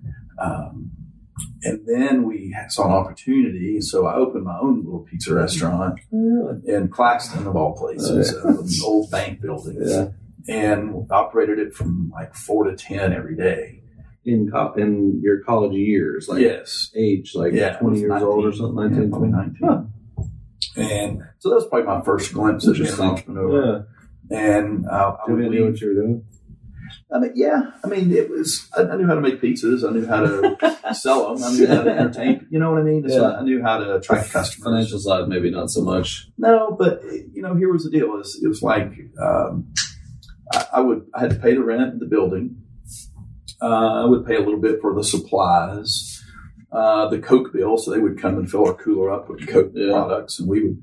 then we saw an opportunity. So I opened my own little pizza restaurant in Claxton, of all places, an old bank building. Yeah. And operated it from like 4 to 10 every day in your college years, like age, like 20 years 19, old or something, 19, probably 19. Huh. And so that was probably my first glimpse of being an entrepreneur. Yeah. And did you know what you were doing? I mean, it was. I knew how to make pizzas. I knew how to sell them. I knew how to entertain. You know what I mean? Yeah. So I knew how to attract customers. Financial side, maybe not so much. No, but you know, here was the deal: it was like. I had to pay the rent in the building. I would pay a little bit for the supplies, the Coke bill. So they would come and fill our cooler up with Coke products, and we would.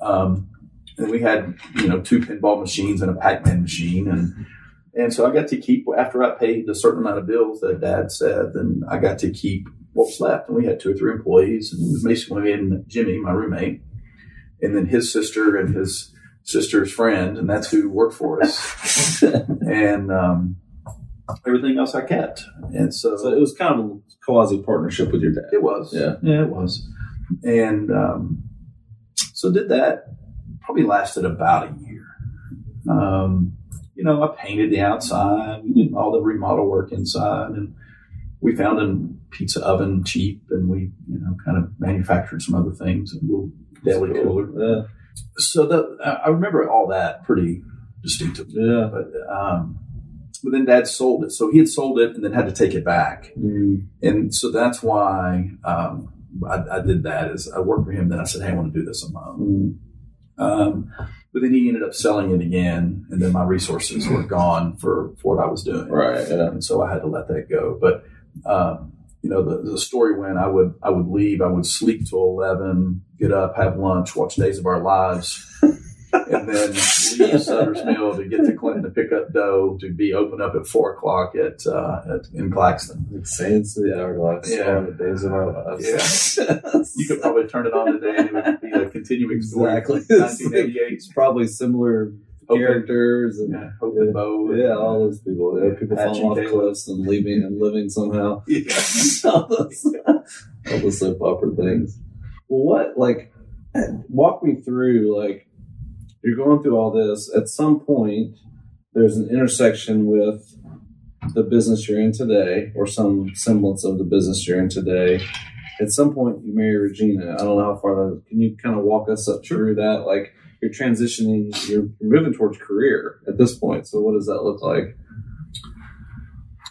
And we had, you know, 2 pinball machines and a Pac-Man machine, and so I got to keep after I paid a certain amount of bills that Dad said. Then I got to keep what was left, and we had 2 or 3 employees, and it was basically me and Jimmy, my roommate, and then his sister and his sister's friend, and that's who worked for us. And everything else I kept. And so it was kind of a quasi partnership with your dad. It was. Yeah, it was. And so did that. Probably lasted about a year. You know, I painted the outside. We did all the remodel work inside, and we found a pizza oven cheap, and we, you know, kind of manufactured some other things, and we'll deli cooler. So I remember all that pretty distinctively. Yeah. But then Dad sold it. So he had sold it and then had to take it back. Mm. And so that's why I did that. Is I worked for him. Then I said, hey, I want to do this on my own. But then he ended up selling it again. And then my resources were gone for what I was doing. Right. And so I had to let that go. But, you know, the story went, I would leave, I would sleep till 11, get up, have lunch, watch Days of Our Lives, and then leave Sutter's Mill to get to Clinton to pick up dough to be open up at 4 o'clock in Claxton. It saves the hourglass. Yeah, the days of our lives. Yeah. You could probably turn it on today, and it would be a continuing story. Exactly. 1988. It's probably similar characters and Hope and Bo. Yeah, all those people. Yeah, people falling off cliffs and leaving and living somehow. Yeah. All those soap opera things. Well, what, like, walk me through, like, you're going through all this. At some point, there's an intersection with the business you're in today, or some semblance of the business you're in today. At some point, you marry Regina. I don't know how far that. Can you kind of walk us up through that? Like, you're transitioning, you're moving towards career at this point. So what does that look like?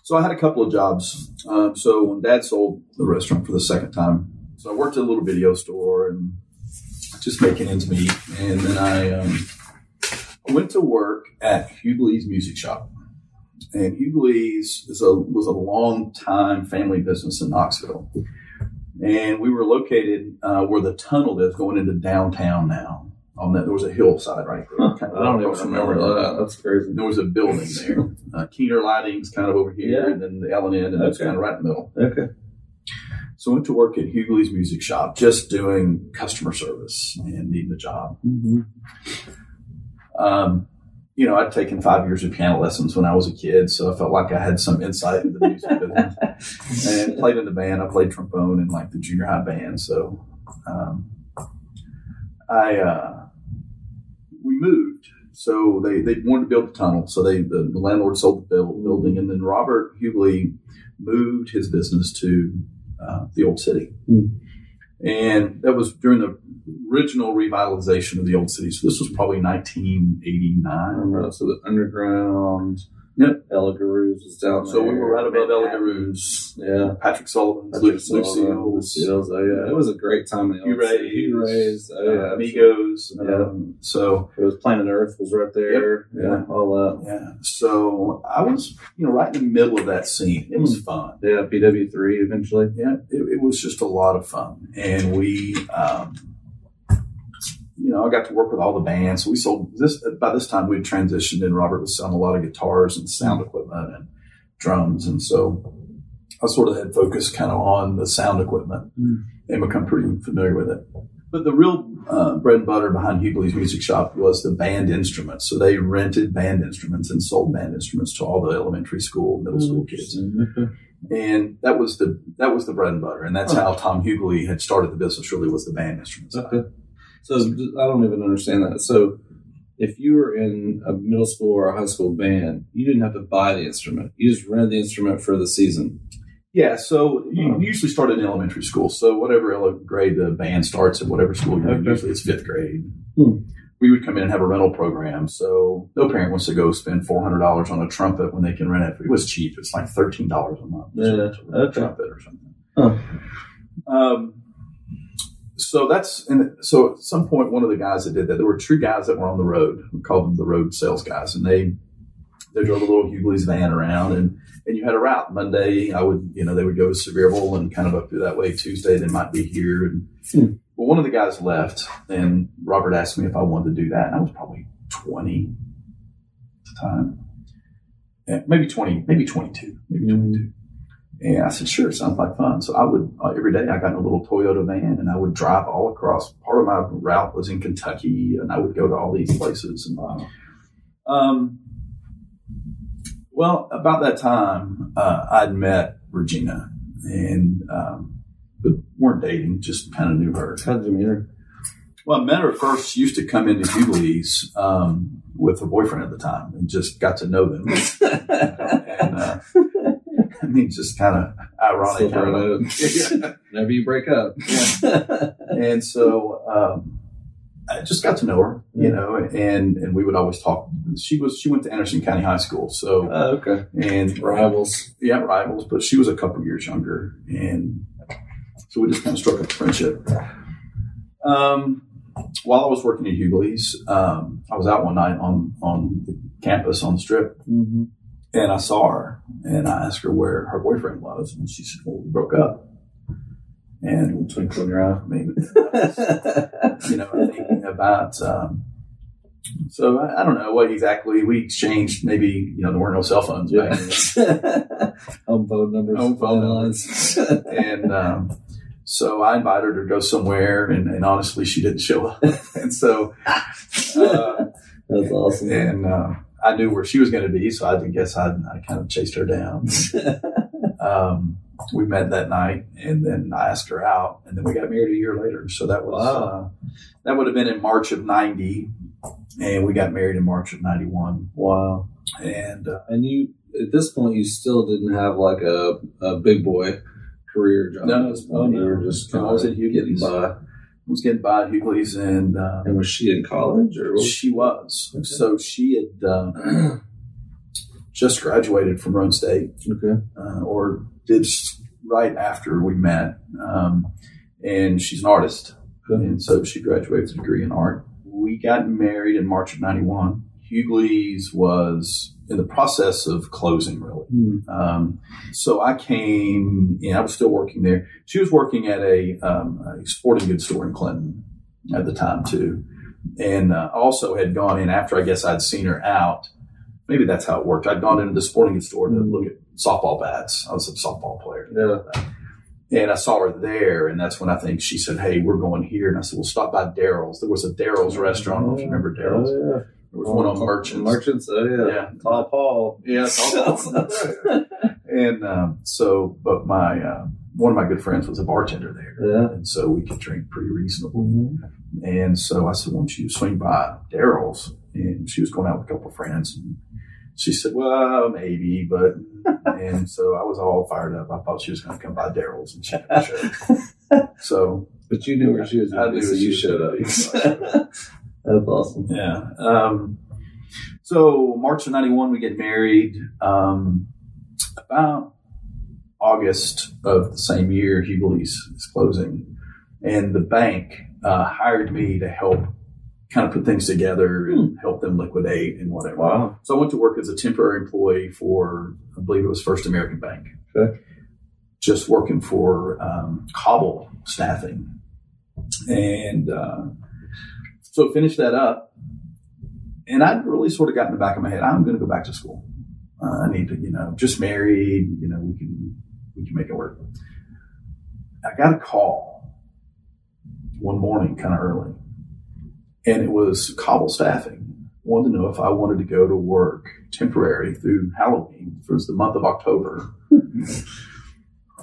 So I had a couple of jobs. So when Dad sold the restaurant for the second time, so I worked at a little video store and just making ends meet. And then I went to work at Hughley's music shop. And Hughley's was a long-time family business in Knoxville. And we were located where the tunnel is going into downtown now. On that, there was a hillside right there. Huh. I don't even remember that. That's crazy. There was a building there. Keener Lighting's kind of over here, and then the L&N, and it's kind of right in the middle. Okay. So I went to work at Hughley's music shop, just doing customer service and needing a job. Mm-hmm. You know, I'd taken 5 years of piano lessons when I was a kid, so I felt like I had some insight into the music business. And played in the band. I played trombone in, like, the junior high band. So we moved. So they wanted to build the tunnel. So the landlord sold the building, and then Robert Hughley moved his business to the old city. Mm. And that was during the original revitalization of the old city. So this was probably 1989. Right. So the underground, Ella Guru's was down there. So we were right above Ella Guru's. Yeah. Patrick Sullivan's, Lucille's. Oh, yeah. It was a great time in the old city. Hugh Ray's. Oh, yeah. Amigos. So it was Planet Earth was right there. Yep. Yeah. All that. Yeah. So I was, right in the middle of that scene. It was fun. Yeah. BW3 eventually. Yeah. It was just a lot of fun. And we, I got to work with all the bands. So we sold this. By this time, we had transitioned, and Robert was selling a lot of guitars and sound equipment and drums. And so I sort of had focused kind of on the sound equipment and become pretty familiar with it. But the real bread and butter behind Hughley's music shop was the band instruments. So they rented band instruments and sold band instruments to all the elementary school, middle school kids. And that was the bread and butter. And that's how Tom Hughley had started the business, really, was the band instruments. Okay. So I don't even understand that. So if you were in a middle school or a high school band, you didn't have to buy the instrument. You just rented the instrument for the season. Yeah, so you usually start in elementary school. So whatever grade the band starts at, whatever school you're in, usually it's fifth grade. Hmm. We would come in and have a rental program. So no parent wants to go spend $400 on a trumpet when they can rent it. It was cheap. It's like $13 a month to rent a trumpet or something. Huh. So at some point, one of the guys that did that, there were two guys that were on the road. We called them the road sales guys. And they drove a little Hughley's van around, and you had a route. Monday, they would go to Sevierville and kind of up through that way. Tuesday, they might be here. And well, one of the guys left, and Robert asked me if I wanted to do that. And I was probably 20 at the time. Yeah, maybe 20, maybe 22, maybe 22. And I said, sure, sounds like fun. So I would, every day I got in a little Toyota van, and I would drive all across. Part of my route was in Kentucky, and I would go to all these places. And well, about that time, I'd met Regina, and but weren't dating, just kind of knew her. How did you meet her? Well, I met her first. She used to come into Hughley's with her boyfriend at the time, and just got to know them. Just kind of ironic. Whenever you break up. Yeah. And so I just got to know her, and we would always talk. She went to Anderson County High School. So and rivals. Yeah, rivals. But she was a couple years younger. And so we just kind of struck up a friendship. While I was working at Hughley's, I was out one night on the campus on the strip. Mm-hmm. And I saw her, and I asked her where her boyfriend was, and she said, well, we broke up. And we'll twinkle in your eye. I think about So I don't know what exactly we exchanged. Maybe, you know, there weren't no cell phones. Yeah. Home phone numbers. Home phone lines. And so I invited her to go somewhere, and honestly, she didn't show up. And so that's awesome. And I knew where she was going to be, so I guess I kind of chased her down. We met that night, and then I asked her out, and then we got married a year later. So that was that would have been in March of 90, and we got married in March of 91. Wow. And you, at this point, you still didn't have like a big boy career job. No, at this point. You were just I was at Hughley's. I was getting by at Hughley's, and was she in college? Or she was. Okay. So she had just graduated from Roan State. Okay. Or did right after we met, and she's an artist, and so she graduated with a degree in art. We got married in March of 91. Hughley's was in the process of closing, really. Mm. So I came, and I was still working there. She was working at a sporting goods store in Clinton at the time, too, and also had gone in after I guess I'd seen her out. Maybe that's how it worked. I'd gone into the sporting goods store to look at softball bats. I was a softball player. Yeah. And I saw her there, and that's when I think she said, hey, we're going here. And I said, well, stop by Daryl's. There was a Daryl's restaurant. I don't know if you remember Daryl's. Oh, yeah. There was one on Merchants. Merchants, oh, yeah. Tall Paul. Yeah, Tall Paul. And so, but my one of my good friends was a bartender there. Yeah. And so we could drink pretty reasonably. Mm-hmm. And so I said, why don't you swing by Daryl's? And she was going out with a couple of friends. And she said, well, maybe, but... And so I was all fired up. I thought she was going to come by Daryl's, and she never showed up. So, but you knew where she was. I knew so you showed up. That's awesome. Yeah. So March of 91, we get married. About August of the same year, Hughley's is closing. And the bank hired me to help kind of put things together and help them liquidate and whatever. Wow. So I went to work as a temporary employee for, I believe it was First American Bank. Okay. Just working for Cobble Staffing. And so finished that up. And I'd really sort of got in the back of my head, I'm going to go back to school. I need to, just married, we can make it work. I got a call one morning, kind of early. And it was Cobble Staffing. Wanted to know if I wanted to go to work temporary through Halloween, for the month of October,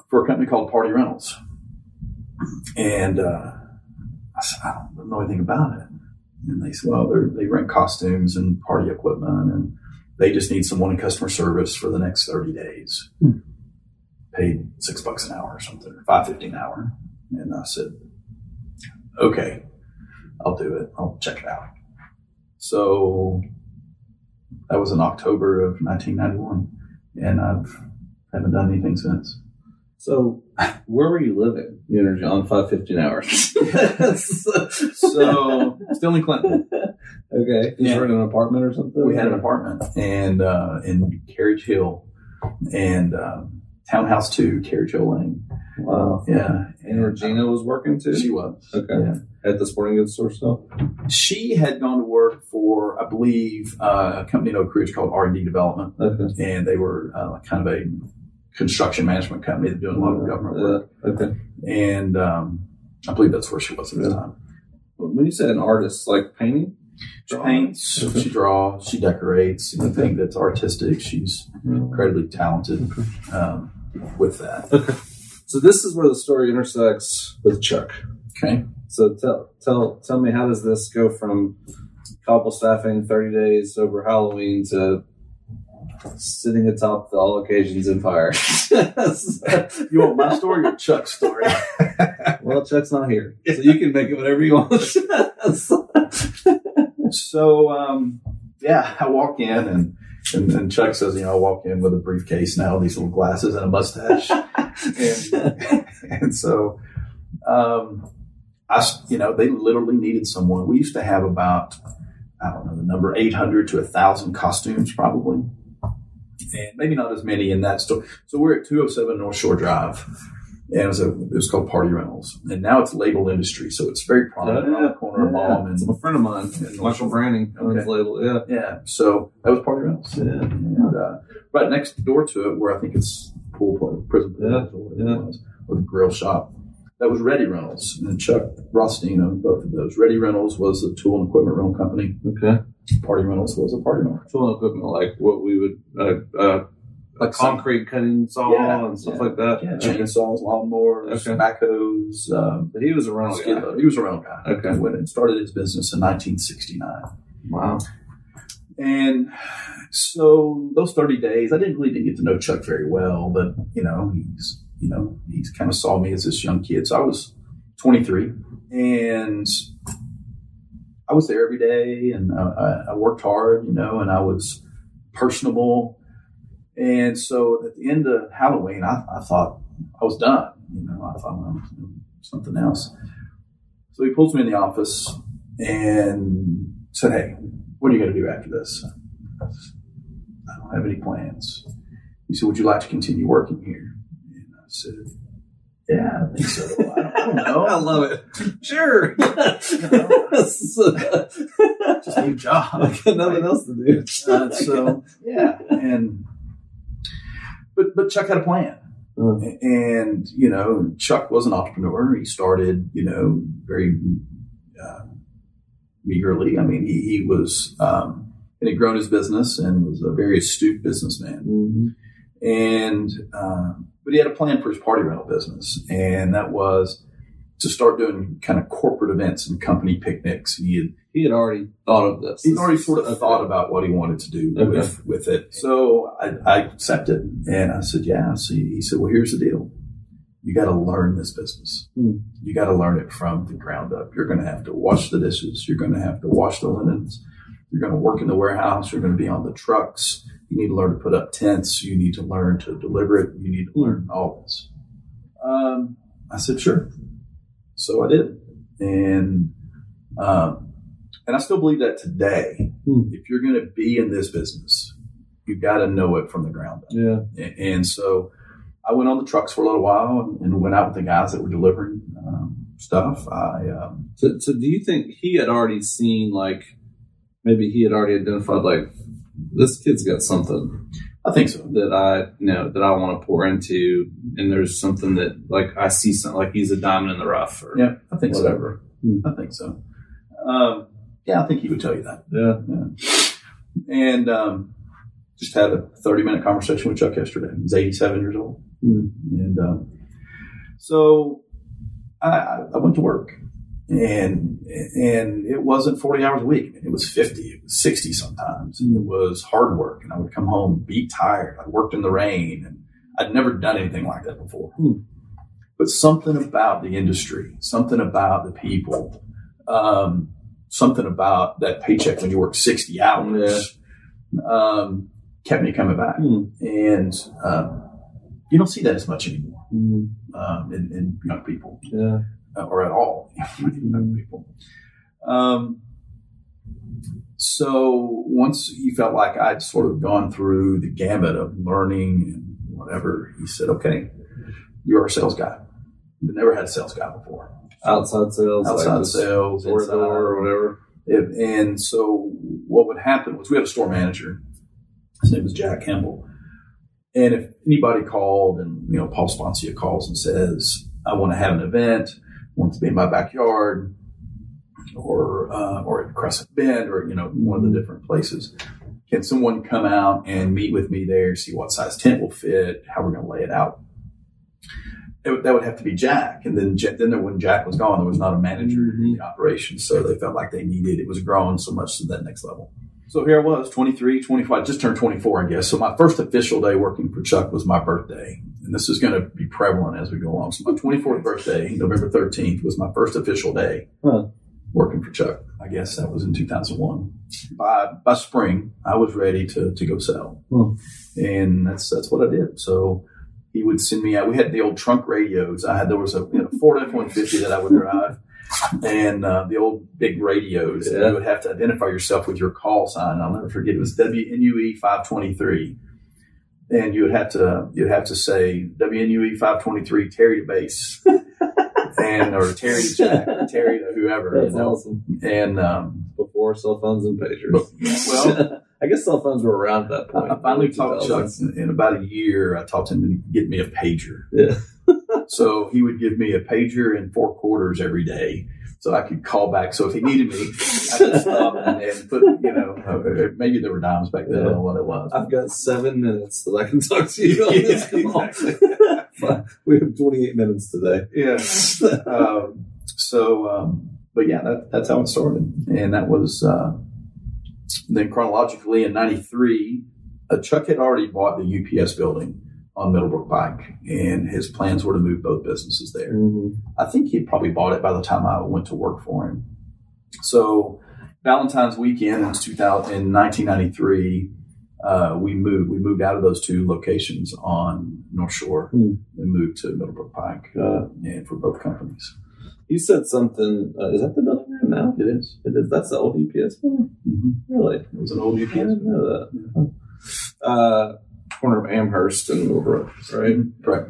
for a company called Party Rentals. And I said, I don't know anything about it. And they said, well, they rent costumes and party equipment, and they just need someone in customer service for the next 30 days. Hmm. Paid $6 an hour or something, or $5.50 an hour. And I said, okay. I'll do it. I'll check it out. So that was in October of 1991, and I haven't done anything since. So where were you living? You know, John, 5:15 hours. So still in Clinton. Okay. You were in an apartment or something? We had an apartment and in Carriage Hill and Townhouse 2, Carriage Hill Lane. Wow. Yeah. And Regina was working too? She was. Okay. Yeah. At the sporting goods store still? She had gone to work for, I believe, a company in Oak Ridge called R&D Development. Okay. And they were kind of a construction management company that doing a lot of government work. Okay. And I believe that's where she was at the time. When you said an artist, like painting? She paints, she draws, she decorates. Anything that's artistic, she's incredibly talented with that. Okay. So this is where the story intersects with Chuck. Okay. So tell me, how does this go from Cobble Staffing 30 days over Halloween to sitting atop the All Occasions Empire? You want my story or Chuck's story? Well, Chuck's not here, so you can make it whatever you want. So, I walk in and Chuck says, I walk in with a briefcase now, these little glasses and a mustache. and so... they literally needed someone. We used to have about, I don't know, the number 800 to 1,000 costumes probably, and maybe not as many in that store. So we're at 207 North Shore Drive, And it was called Party Rentals. And now it's label industry, so it's very prominent on the corner of Malm and it's a friend of mine. And Marshall Branding owns label, Yeah, so that was Party Rentals. Yeah. And right next door to it, where I think it's pool prison was, with a grill shop, that was Ready Rentals. And Chuck Rostino, both of those. Ready Rentals was a tool and equipment rental company. Okay. Party Rentals was a party rental. Tool and equipment, like what we would... like concrete cutting saw and stuff like that. Yeah. Chainsaws, lawnmowers, backhoes. But he was a rental guy. He was a rental guy. Okay. He went and started his business in 1969. Wow. And so those 30 days, I really didn't get to know Chuck very well, but he kind of saw me as this young kid. So I was 23 and I was there every day and I worked hard, and I was personable. And so at the end of Halloween, I thought I was done. I thought I was doing something else. So he pulls me in the office and said, "Hey, what are you going to do after this?" I said, "I don't have any plans." He said, "Would you like to continue working here?" And I said, "Yeah, I think so. I don't know." I love it. Sure. Just need a job. I've got nothing else to do. But Chuck had a plan, and Chuck was an entrepreneur. He started, very meagerly. I mean, he was, and had grown his business and was a very astute businessman. Mm-hmm. And but he had a plan for his party rental business, and that was to start doing kind of corporate events and company picnics. He had already thought of this. He'd already sort of thought about what he wanted to do with it. So I accepted, and I said, yeah. So he said, well, here's the deal. You got to learn this business. Mm. You got to learn it from the ground up. You're going to have to wash the dishes. You're going to have to wash the linens. You're going to work in the warehouse. You're going to be on the trucks. You need to learn to put up tents. You need to learn to deliver it. You need to learn all this. I said, sure. So I did. And I still believe that today. Mm. If you're going to be in this business, you've got to know it from the ground up. Yeah. And so I went on the trucks for a little while and went out with the guys that were delivering stuff. So do you think he had already seen, maybe he had already identified, this kid's got something? I think so. That I want to pour into, and there's something that I see something he's a diamond in the rough. Or I think whatever. So. Mm. I think so. I think he would tell you that. Yeah. And just had a 30-minute conversation with Chuck yesterday. He's 87 years old, and so I went to work, and it wasn't 40 hours a week. It was 50. It was 60 sometimes. And it was hard work. And I would come home, beat tired. I worked in the rain, and I'd never done anything like that before. Mm. But something about the industry, something about the people. Something about that paycheck when you work 60 hours kept me coming back. Mm. And you don't see that as much anymore in young people or at all in young people. So once he felt like I'd sort of gone through the gamut of learning and whatever, he said, okay, you're our sales guy. We've never had a sales guy before. Outside sales, door to door, or whatever. And so what would happen was we had a store manager. His name was Jack Campbell. And if anybody called and, Paul Sponsor calls and says, I want to have an event, I want it to be in my backyard or at Crescent Bend or, one of the different places. Can someone come out and meet with me there, see what size tent will fit, how we're going to lay it out? That would have to be Jack. And then when Jack was gone, there was not a manager in the operation. So they felt like they needed, it was growing so much to that next level. So here I was, 23, 25, just turned 24, I guess. So my first official day working for Chuck was my birthday. And this is going to be prevalent as we go along. So my 24th birthday, November 13th, was my first official day working for Chuck. I guess that was in 2001. By spring, I was ready to go sell. Huh. And that's what I did. So... He would send me out. We had the old trunk radios. There was a Ford F-150 that I would drive, and the old big radios. Yeah. And you would have to identify yourself with your call sign. I'll never forget. It was WNUE 523. And you'd have to say WNUE 523 Terry to base, and or Terry to Jack, Terry to whoever. That's awesome. And before cell phones and pagers. Well, I guess cell phones were around at that point. I finally talked to Chuck in about a year. I talked to him to get me a pager. Yeah. So he would give me a pager and 4 quarters every day, so I could call back. So if he needed me, I could stop and put, you know, maybe there were dimes back then. I don't know what it was. I've got 7 minutes that I can talk to you on this call. Exactly. We have 28 minutes today. Yeah. But yeah, that's how it started. And that was, then chronologically in 93, Chuck had already bought the UPS building on Middlebrook Pike, and his plans were to move both businesses there. Mm-hmm. I think he probably bought it by the time I went to work for him. So Valentine's weekend in 1993, we moved out of those two locations on North Shore and moved to Middlebrook Pike, and for both companies. You said something. Is that the building right now? It is. It is. That's the old UPS building. Mm-hmm. Really? It was an old UPS. I didn't know that. Yeah. Corner of Amherst and Middlebrook, right? Correct.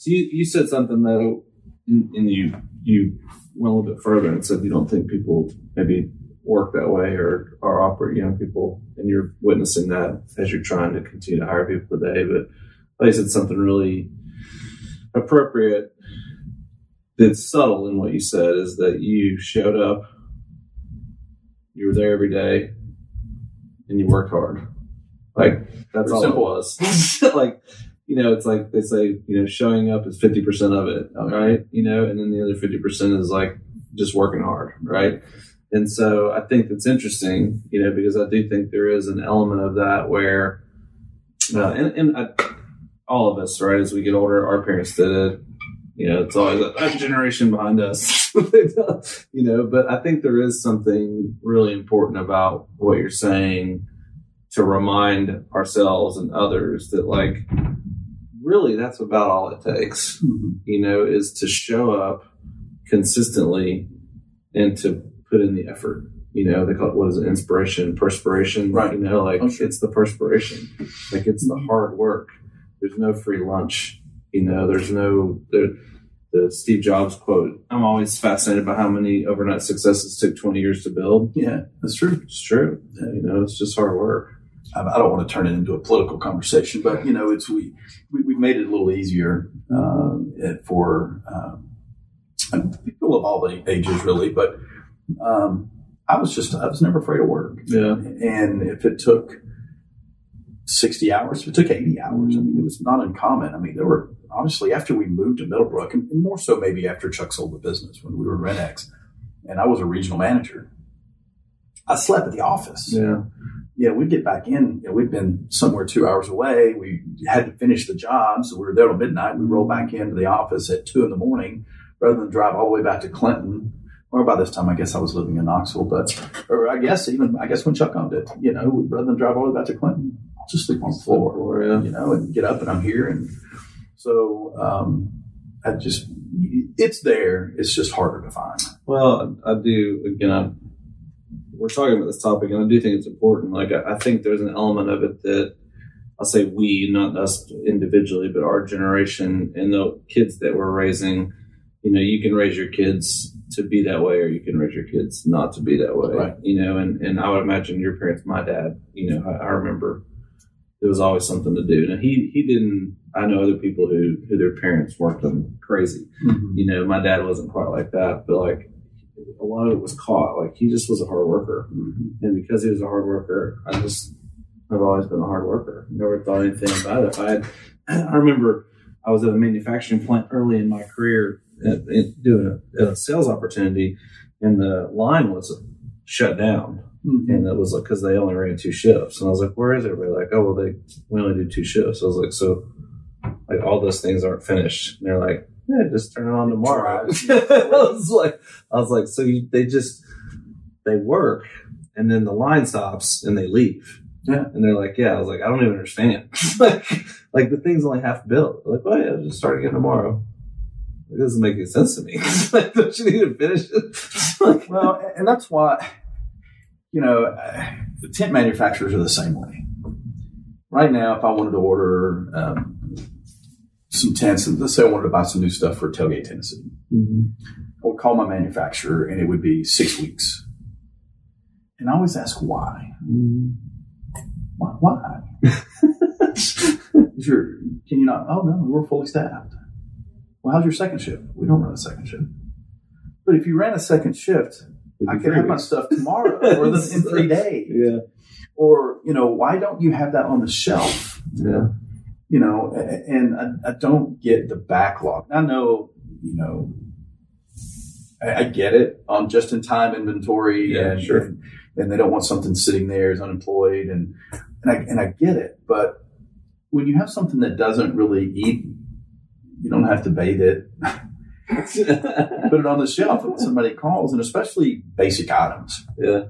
So you said something though, and you went a little bit further and said you don't think people maybe work that way or are operate, you know, people, and you're witnessing that as you're trying to continue to hire people today. But they said something really appropriate that's subtle in what you said, is that you showed up, you were there every day, and you worked hard. Like, that's all it was. Like, you know, it's like they say, you know, showing up is 50% of it, right? You know, and then the other 50% is like just working hard, right? And so I think that's interesting, you know, because I do think there is an element of that where, all of us, right, as we get older, our parents did it. You know, it's always a generation behind us, you know, but I think there is something really important about what you're saying, to remind ourselves and others that, like, really that's about all it takes, you know, is to show up consistently and to put in the effort. You know, they call it, what is it, inspiration, perspiration, right? You know, like, it's the perspiration, like, it's the hard work. There's no free lunch, you know, there's no, the Steve Jobs quote. I'm always fascinated by how many overnight successes took 20 years to build. Yeah, that's true. It's true. Yeah, you know, it's just hard work. I don't want to turn it into a political conversation, but, you know, it's we've made it a little easier for people of all the ages, really. But I was never afraid of work. Yeah. And if it took 60 hours, if it took 80 hours, I mean, it was not uncommon. I mean, there were obviously, after we moved to Middlebrook, and more so maybe after Chuck sold the business when we were Renex, and I was a regional manager, I slept at the office. Yeah. Yeah, we'd get back in. You know, we'd been somewhere 2 hours away. We had to finish the job, so we were there till midnight. We rolled back into the office at 2 a.m, rather than drive all the way back to Clinton. Or by this time, I guess I was living in Knoxville, or I guess when Chuck owned it, you know, rather than drive all the way back to Clinton, I'll just sleep on the floor, yeah. You know, and get up and I'm here. And so it's there. It's just harder to find. Well, I do again. We're talking about this topic, and I do think it's important. Like, I think there's an element of it that I'll say we, not us individually, but our generation and the kids that we're raising, you know, you can raise your kids to be that way, or you can raise your kids not to be that way, right. You know, and I would imagine your parents, my dad, you know, I remember there was always something to do. Now he didn't, I know other people who their parents worked them crazy. Mm-hmm. You know, my dad wasn't quite like that, but like, a lot of it was caught. Like, he just was a hard worker. Mm-hmm. And because he was a hard worker, I've always been a hard worker. Never thought anything about it. I remember I was at a manufacturing plant early in my career doing a sales opportunity, and the line was shut down. Mm-hmm. And it was like, because they only ran 2 shifts. And I was like, where is everybody? Like, oh, well, we only do 2 shifts. I was like, so, like, all those things aren't finished. And they're like, yeah, just turn it on tomorrow. I was like, so they work, and then the line stops and they leave. Yeah. And they're like, yeah. I was like, I don't even understand. like the thing's only half built. They're like, well, yeah, just start again tomorrow. It doesn't make any sense to me. Like, don't you need to finish it? Like, well, and that's why, you know, the tent manufacturers are the same way. right now, if I wanted to order some tents, let's say I wanted to buy some new stuff for Tailgate Tennessee, I would call my manufacturer, and it would be 6 weeks. And I always ask why. Why? Sure. Can you not? Oh, no, we're fully staffed. Well, how's your second shift? We don't run a second shift. But if you ran a second shift, I could have my stuff tomorrow or in 3 days. Yeah. Or, you know, why don't you have that on the shelf? Yeah. You know, and I don't get the backlog. I know, you know, I get it on just-in-time inventory, and they don't want something sitting there as unemployed, and I get it. But when you have something that doesn't really eat, you don't have to bathe it. Put it on the shelf when somebody calls, and especially basic items. Yeah,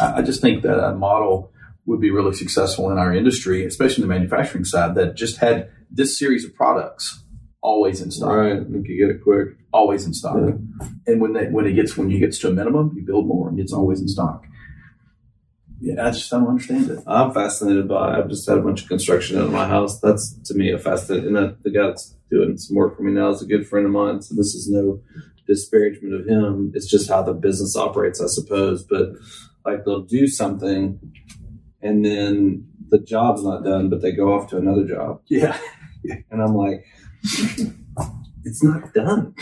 I just think that a model would be really successful in our industry, especially the manufacturing side, that just had this series of products always in stock. Right, you could get it quick. Always in stock. Yeah. And when it gets to a minimum, you build more, and it's always in stock. Yeah, I just don't understand it. I'm fascinated by it. I've just had a bunch of construction out of my house. That's, to me, a fascinating. And the guy that's doing some work for me now is a good friend of mine, so this is no disparagement of him. It's just how the business operates, I suppose. But, like, they'll do something, and then the job's not done, but they go off to another job. Yeah. And I'm like... it's not done.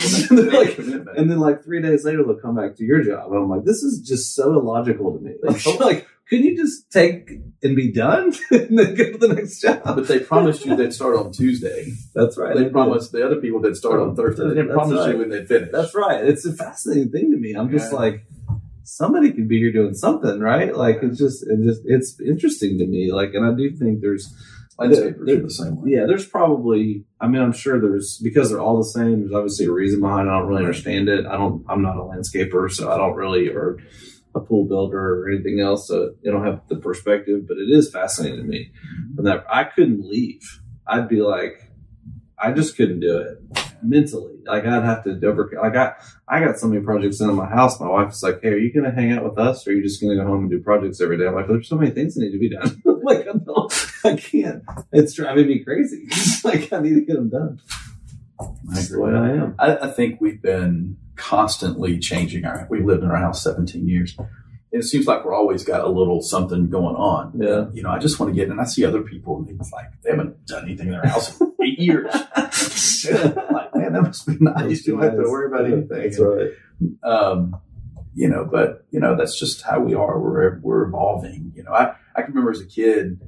And then, like, 3 days later, they'll come back to your job. And I'm like, this is just so illogical to me. Like, could you just take and be done and then go to the next job? But they promised you they'd start on Tuesday. That's right. They promised the other people they'd start on Thursday. They didn't promise you when they'd finish. That's right. It's a fascinating thing to me. I'm just like, somebody could be here doing something, right? Like, it's just it's interesting to me. Like, and I do think there's... landscapers are the same way. Yeah, there's probably, I mean, I'm sure there's, because they're all the same, there's obviously a reason behind it. I don't really understand it. I'm not a landscaper, so I don't really, or a pool builder or anything else. So I don't have the perspective, but it is fascinating to me. And that I couldn't leave. I'd be like, I just couldn't do it mentally. Like, I'd have to I got so many projects in my house. My wife's like, hey, are you going to hang out with us, or are you just going to go home and do projects every day? I'm like, there's so many things that need to be done. Like, I can't. It's driving me crazy. Like, I need to get them done. That's the way I am. I think we've been constantly changing we've lived in our house 17 years. And it seems like we're always got a little something going on. Yeah. You know, I just want to and I see other people, and it's like, they haven't done anything in their house in 8 years. I'm like, man, that must be nice. You don't have to worry about anything. That's right. You know, but, you know, that's just how we are. We're evolving. You know, I can remember as a kid,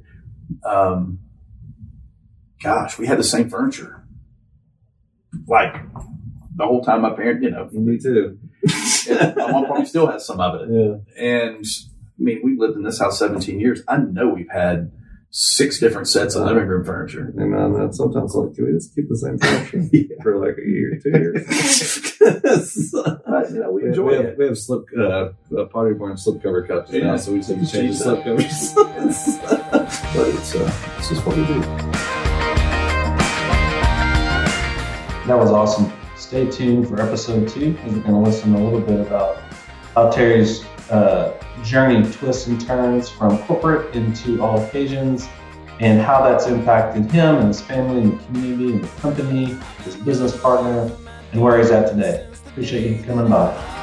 we had the same furniture. Like, the whole time my parents, you know. Me too. My mom probably still has some of it. Yeah. And, I mean, we've lived in this house 17 years. I know we've had 6 different sets of living room furniture. And I'm sometimes like, can we just keep the same furniture for like a year, 2 years? But, you know, we enjoy it. We have pottery barn slipcover cups now, so we just have to change the slipcovers. But it's just what we do. That was awesome. Stay tuned for episode 2, because we're going to listen a little bit about how Terry's journey twists and turns from corporate into All Occasions, and how that's impacted him and his family and the community and the company, his business partner, and where he's at today. Appreciate you coming by.